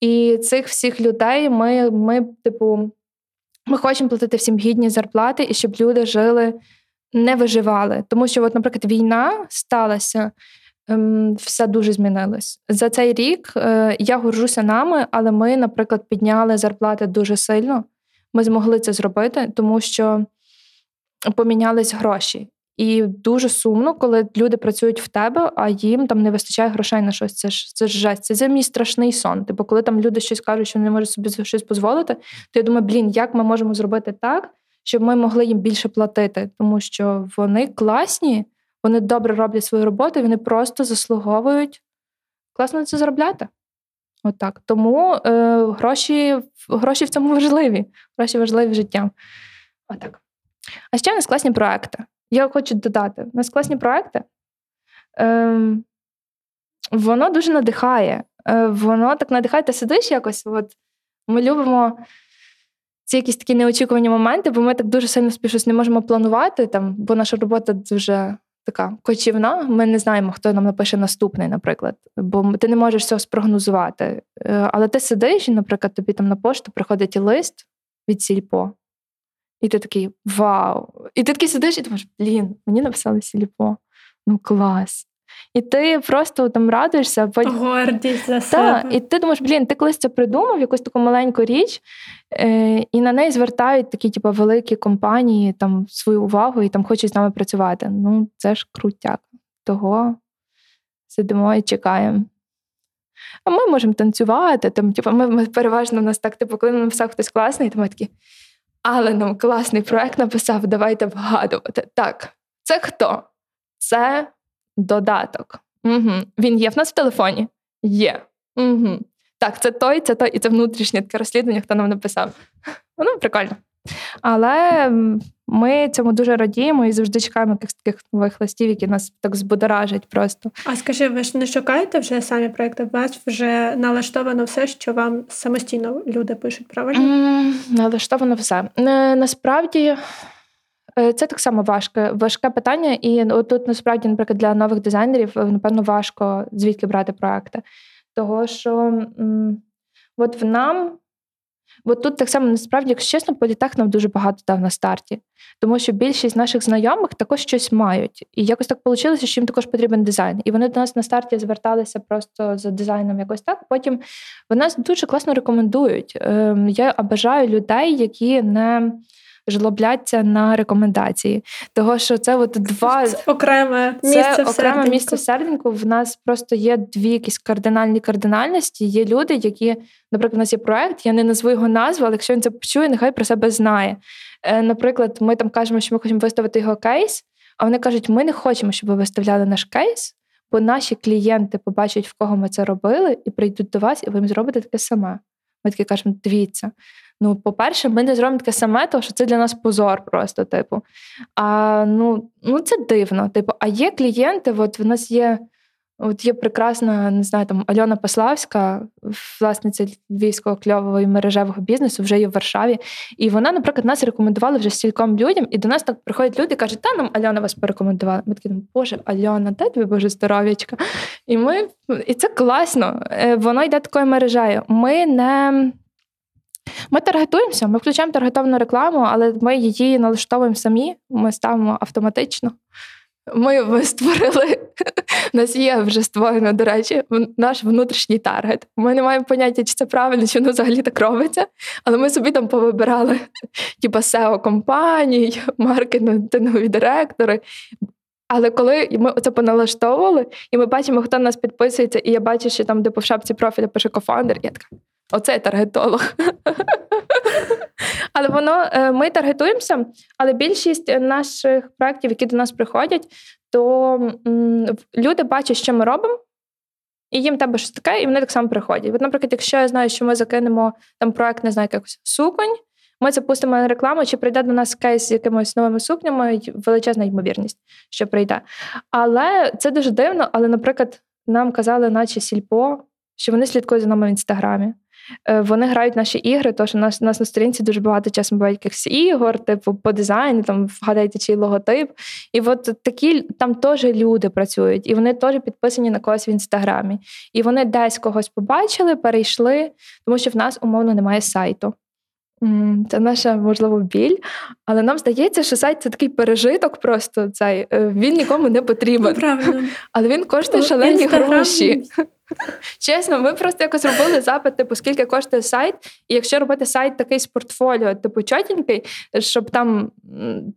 І цих всіх людей ми хочемо платити всім гідні зарплати, і щоб люди жили не виживали. Тому що, от, наприклад, війна сталася, все дуже змінилось. За цей рік я горжуся нами, але ми, наприклад, підняли зарплати дуже сильно. Ми змогли це зробити, тому що помінялись гроші. І дуже сумно, коли люди працюють в тебе, а їм там не вистачає грошей на щось. Це ж жесть. Це мій страшний сон. Типу, коли там люди щось кажуть, що не можуть собі щось дозволити, то я думаю, як ми можемо зробити так, щоб ми могли їм більше платити. Тому що вони класні, вони добре роблять свою роботу, вони просто заслуговують класно це заробляти. От так. Тому гроші в цьому важливі. Гроші важливі в життя. От так. А ще у нас класні проекти. Я хочу додати. У нас класні проекти. Воно дуже надихає. Воно так надихає, ти сидиш якось. От. Ми любимо ці якісь такі неочікувані моменти, бо ми так дуже сильно щось не можемо планувати, там, бо наша робота дуже така кочівна. Ми не знаємо, хто нам напише наступний, наприклад. Бо ти не можеш цього спрогнозувати. Але ти сидиш і, наприклад, тобі там на пошту приходить лист від Сільпо. І ти такий, вау. І ти такий сидиш і думаєш, мені написали Сільпо. Ну, клас. І ти просто там радуєшся. Гордість за себе. Так, і ти думаєш, ти колись це придумав, якусь таку маленьку річ, і на неї звертають такі, великі компанії там свою увагу і там хочуть з нами працювати. Ну, це ж крутяк. Того сидимо і чекаємо. А ми можемо танцювати. Там, ми переважно в нас так, коли нам написав хтось класний, то ми такі... Але нам класний проект написав, давайте вгадувати. Так, це хто? Це додаток. Угу. Він є в нас в телефоні? Є. Угу. Так, це той, і це внутрішнє таке розслідування, хто нам написав. Воно прикольно. Але ми цьому дуже радіємо і завжди чекаємо якихось таких нових листів, які нас так збудоражать просто. А скажи, ви ж не шукаєте вже самі проекти? У вас вже налаштовано все, що вам самостійно люди пишуть, правильно? Налаштовано все. Насправді, це так само важке питання. І тут, насправді, наприклад, для нових дизайнерів, напевно, важко звідки брати проекти. Того, що Бо тут так само, насправді, якщо чесно, Політех нам дуже багато дав на старті. Тому що більшість наших знайомих також щось мають. І якось так вийшло, що їм також потрібен дизайн. І вони до нас на старті зверталися просто за дизайном якось так. Потім вони нас дуже класно рекомендують. Я обожаю людей, які не жлобляться на рекомендації. Того, що це окреме місце в серденьку. В нас просто є дві якісь кардинальності. Є люди, які, наприклад, у нас є проект, я не назву його назву, але якщо він це почує, нехай про себе знає. Наприклад, ми там кажемо, що ми хочемо виставити його кейс, а вони кажуть, ми не хочемо, щоб ви виставляли наш кейс, бо наші клієнти побачать, в кого ми це робили, і прийдуть до вас, і ви їм зробите таке саме. Ми таки кажемо, дивіться. Ну, по-перше, ми не зробимо таке саме, тому що це для нас позор просто, А це дивно, А є клієнти, в нас є, є прекрасна, не знаю, там, Альона Пославська, власниця львівського кльового і мережевого бізнесу, вже є в Варшаві, і вона, наприклад, нас рекомендувала вже стільком людям, і до нас так приходять люди і кажуть, нам Альона вас порекомендувала. Ми такі, боже, Альона, дай тобі, боже, здоров'ячка. І це класно, воно йде такою мережею. Ми таргетуємося, ми включаємо таргетовану рекламу, але ми її налаштовуємо самі, ми ставимо автоматично. Ми створили, у нас є вже створено, до речі, наш внутрішній таргет. Ми не маємо поняття, чи це правильно, чи воно взагалі так робиться, але ми собі там повибирали SEO-компаній, маркетингові директори. Але коли ми це поналаштовували, і ми бачимо, хто на нас підписується, і я бачу, що там, де по шапці профіля пише кофаундер, я така... Оце таргетолог. Але ми таргетуємося, але більшість наших проєктів, які до нас приходять, то люди бачать, що ми робимо, і їм треба щось таке, і вони так само приходять. От, наприклад, якщо я знаю, що ми закинемо там проєкт, не знаю, якось суконь, ми запустимо на рекламу, чи прийде до нас кейс з якимись новими сукнями, величезна ймовірність, що прийде. Але це дуже дивно, але, наприклад, нам казали наче Сільпо, що вони слідкують за нами в Інстаграмі. Вони грають наші ігри, тому що у нас на сторінці дуже багато часу бувають якихось ігор, по дизайну, там вгадайте чий логотип. І такі там теж люди працюють, і вони теж підписані на когось в Інстаграмі. І вони десь когось побачили, перейшли, тому що в нас умовно немає сайту. Це наша, можливо, біль, але нам здається, що сайт – це такий пережиток просто цей. Він нікому не потрібен. Правильно. Але він коштує шалені гроші. Чесно, ми просто якось робили запит, типу, скільки коштує сайт, і якщо робити сайт такий з портфоліо, типу, чотенький, щоб там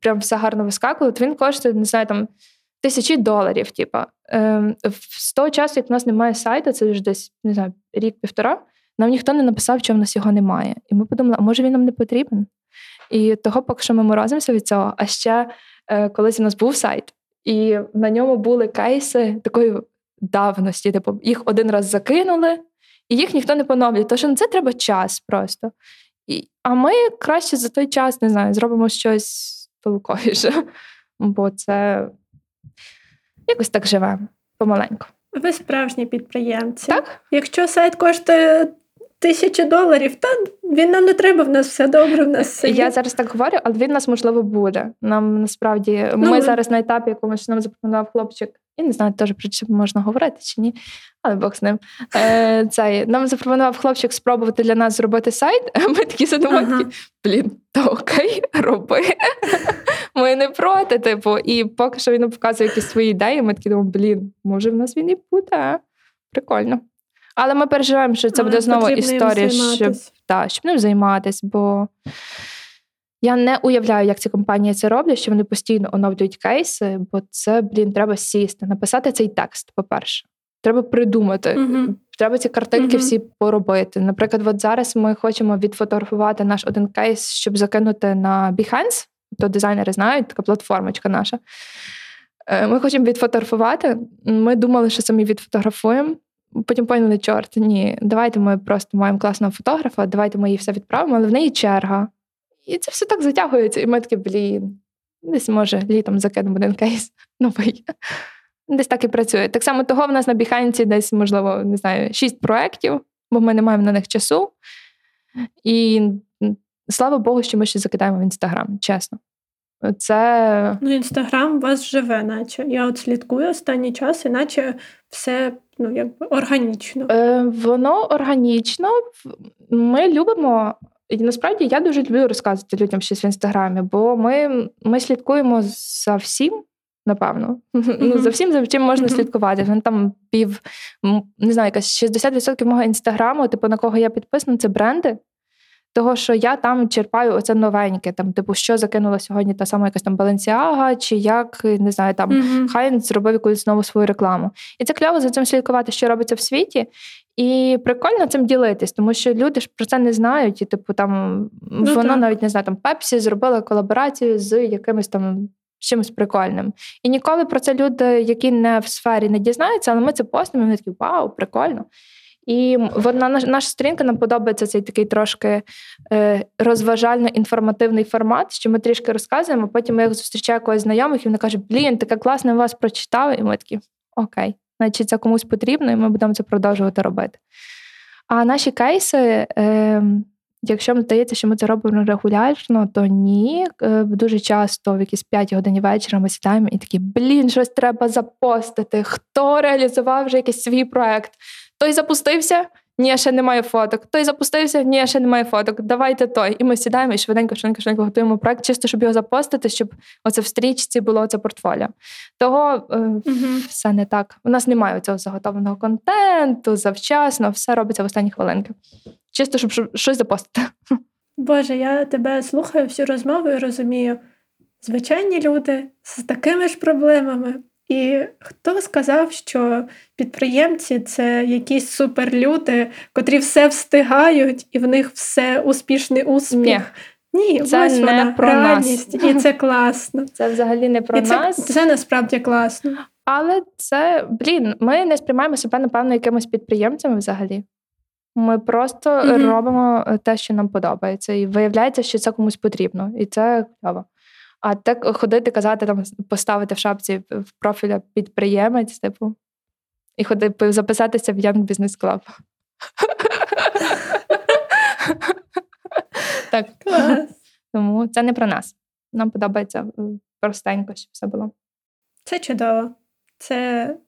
прям все гарно вискакало, то він коштує, не знаю, там, $1000, типу. З того часу, як в нас немає сайту, це вже десь, не знаю, рік-півтора, нам ніхто не написав, що в нас його немає. І ми подумали, а може він нам не потрібен? І того, поки що ми морозимося від цього. А ще колись у нас був сайт, і на ньому були кейси такої давності. Типу, їх один раз закинули, і їх ніхто не поновлює. Тож на це треба час просто. А ми краще за той час, не знаю, зробимо щось толковіше. Бо це якось так живемо, помаленьку. Ви справжні підприємці. Так? Якщо сайт коштує $1000, то він нам не треба, в нас все добре, в нас все є. Я зараз так говорю, але він нас, можливо, буде. Нам, насправді, ми зараз на етапі якомусь, нам запропонував хлопчик, і не знаю, теж про це можна говорити чи ні, але Бог з ним. Нам запропонував хлопчик спробувати для нас зробити сайт, а ми такі задумали, блін, та окей, роби. Ми не проти, типу. І поки що він показує якісь свої ідеї, ми такі думаємо, блін, може в нас він і буде. Прикольно. Але ми переживаємо, що це буде знову історія, щоб ним займатися, бо я не уявляю, як ці компанії це роблять, що вони постійно оновлюють кейси, бо це, блін, треба сісти, написати цей текст, по-перше. Треба придумати, треба ці картинки всі поробити. Наприклад, от зараз ми хочемо відфотографувати наш один кейс, щоб закинути на Behance, то дизайнери знають, така платформочка наша. Ми хочемо відфотографувати, ми думали, що самі відфотографуємо, потім поняли, чорт, ні, давайте ми просто маємо класного фотографа, давайте ми їй все відправимо, але в неї черга. І це все так затягується, і ми такі, блін, десь, може, літом закинемо один кейс новий. Десь так і працює. Так само того в нас на Behance десь, можливо, не знаю, 6 проєктів, бо ми не маємо на них часу. І слава Богу, що ми ще закидаємо в Інстаграм, чесно. Це... Ну, Інстаграм вас живе, наче. Я от слідкую останній час, іначе все, ну, якби органічно. Воно органічно. Ми любимо... І насправді я дуже люблю розказувати людям щось в Інстаграмі, бо ми слідкуємо за всім, напевно. Ну, за всім, за чим можна слідкувати. Там не знаю, якась 60% мого Інстаграму, типу, на кого я підписана, це бренди. Того, що я там черпаю оце новеньке, там, типу, що закинула сьогодні та сама якась там Balenciaga, чи як, не знаю, там, Heinz зробив якусь нову свою рекламу. І це кльово за цим слідкувати, що робиться в світі, і прикольно цим ділитись, тому що люди ж про це не знають, і, типу, там, вона навіть, не знаю, там, Pepsi зробила колаборацію з якимось там чимось прикольним. І ніколи про це люди, які не в сфері, не дізнаються, але ми це постимо, і вони такі, вау, прикольно. І наша сторінка нам подобається цей такий трошки розважально-інформативний формат, що ми трішки розказуємо, потім я зустрічаю когось знайомих, і вони кажуть, блін, таке класне вас прочитали. І ми такі, окей, значить це комусь потрібно, і ми будемо це продовжувати робити. А наші кейси, якщо мені здається, що ми це робимо регулярно, то ні. Дуже часто в якісь 5 годин вечора ми сідаємо і такі, блін, щось треба запостити, хто реалізував вже якийсь свій проект? Той запустився, ні, ще немає фоток. Той запустився, ні, ще немає фоток. Давайте той. І ми сідаємо і швиденько готуємо проект, чисто, щоб його запостити, щоб оце в стрічці було це портфоліо. Того все не так. У нас немає цього заготовленого контенту, завчасно, все робиться в останні хвилинки. Чисто, щоб щось запостити. Боже, я тебе слухаю всю розмову і розумію. Звичайні люди з такими ж проблемами. І хто сказав, що підприємці – це якісь суперлюди, котрі все встигають, і в них все успішний успіх? Ні, це ось вона реальність, і це класно. Це взагалі не про нас. Це насправді класно. Але це, блін, ми не сприймаємо себе, напевно, якимось підприємцями взагалі. Ми просто робимо те, що нам подобається, і виявляється, що це комусь потрібно, і це кльово. А так ходити, казати, там, поставити в шапці в профіля підприємець, типу, і ходити, записатися в Young Business Club. Так. Клас. Тому це не про нас. Нам подобається простенько, щоб все було. Це чудово.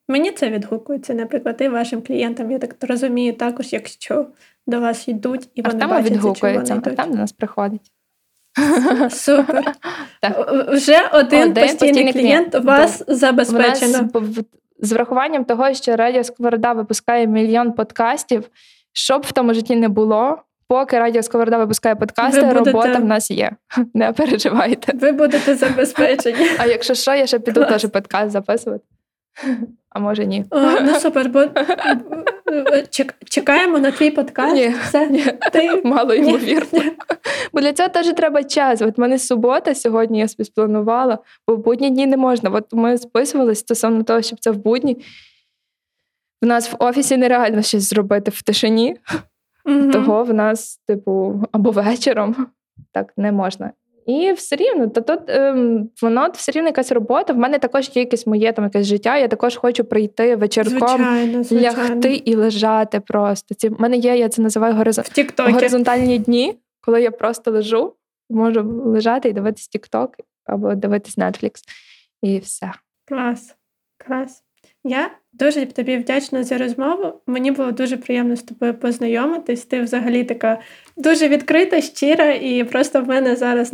Мені це відгукується, наприклад, і вашим клієнтам. Я так розумію також, якщо до вас йдуть, і вони бачать, що вони йдуть. Артем до нас приходить. Супер. Вже один постійний клієнт у вас забезпечено. З врахуванням того, що Радіо Сковорода випускає 1 мільйон подкастів, щоб в тому житті не було, поки Радіо Сковорода випускає подкасти, робота в нас є. Не переживайте. Ви будете забезпечені. А якщо що, я ще піду теж подкаст записувати. А може ні. О, ну супер, бо чекаємо на твій подкаст. Ні, все. Ні. Ти... мало ймовірно. Бо для цього теж треба час. От мене субота, сьогодні я спланувала, бо в будні дні не можна. От ми списувалися стосовно того, щоб це в будні. В нас в офісі нереально щось зробити в тишині. Угу. Того в нас, типу, або вечором. Так не можна. І все рівно, воно все рівно якась робота. В мене також є якесь моє там якесь життя. Я також хочу прийти вечірком, звичайно. Лягти і лежати просто. В мене є, я це називаю горизонтальні дні, коли я просто лежу, можу лежати і дивитись TikTok або дивитись Netflix. І все. Клас, клас. Я дуже тобі вдячна за розмову. Мені було дуже приємно з тобою познайомитись. Ти взагалі така дуже відкрита, щира, і просто в мене зараз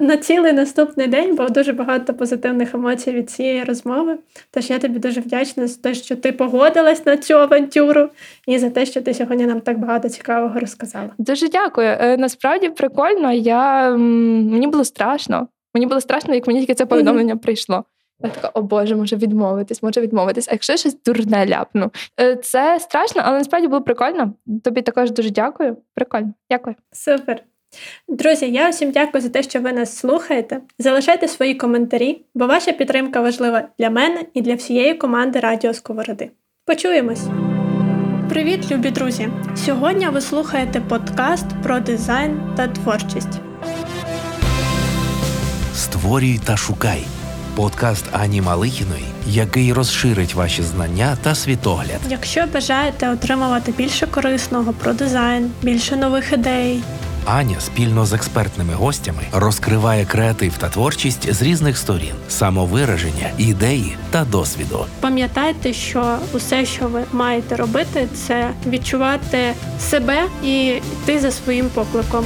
на цілий наступний день було дуже багато позитивних емоцій від цієї розмови. Тож я тобі дуже вдячна за те, що ти погодилась на цю авантюру, і за те, що ти сьогодні нам так багато цікавого розказала. Дуже дякую. Насправді прикольно. Мені було страшно. Мені було страшно, як мені тільки це повідомлення прийшло. Я така, о Боже, може відмовитись. А якщо щось дурне ляпну? Це страшно, але насправді було прикольно. Тобі також дуже дякую. Прикольно. Дякую. Супер. Друзі, я усім дякую за те, що ви нас слухаєте. Залишайте свої коментарі, бо ваша підтримка важлива для мене і для всієї команди Радіо Сковороди. Почуємось! Привіт, любі друзі! Сьогодні ви слухаєте подкаст про дизайн та творчість. Створюй та шукай. Подкаст Ані Малихіної, який розширить ваші знання та світогляд. Якщо бажаєте отримувати більше корисного про дизайн, більше нових ідей. Аня спільно з експертними гостями розкриває креатив та творчість з різних сторін, самовираження, ідеї та досвіду. Пам'ятайте, що усе, що ви маєте робити, це відчувати себе і йти за своїм покликом.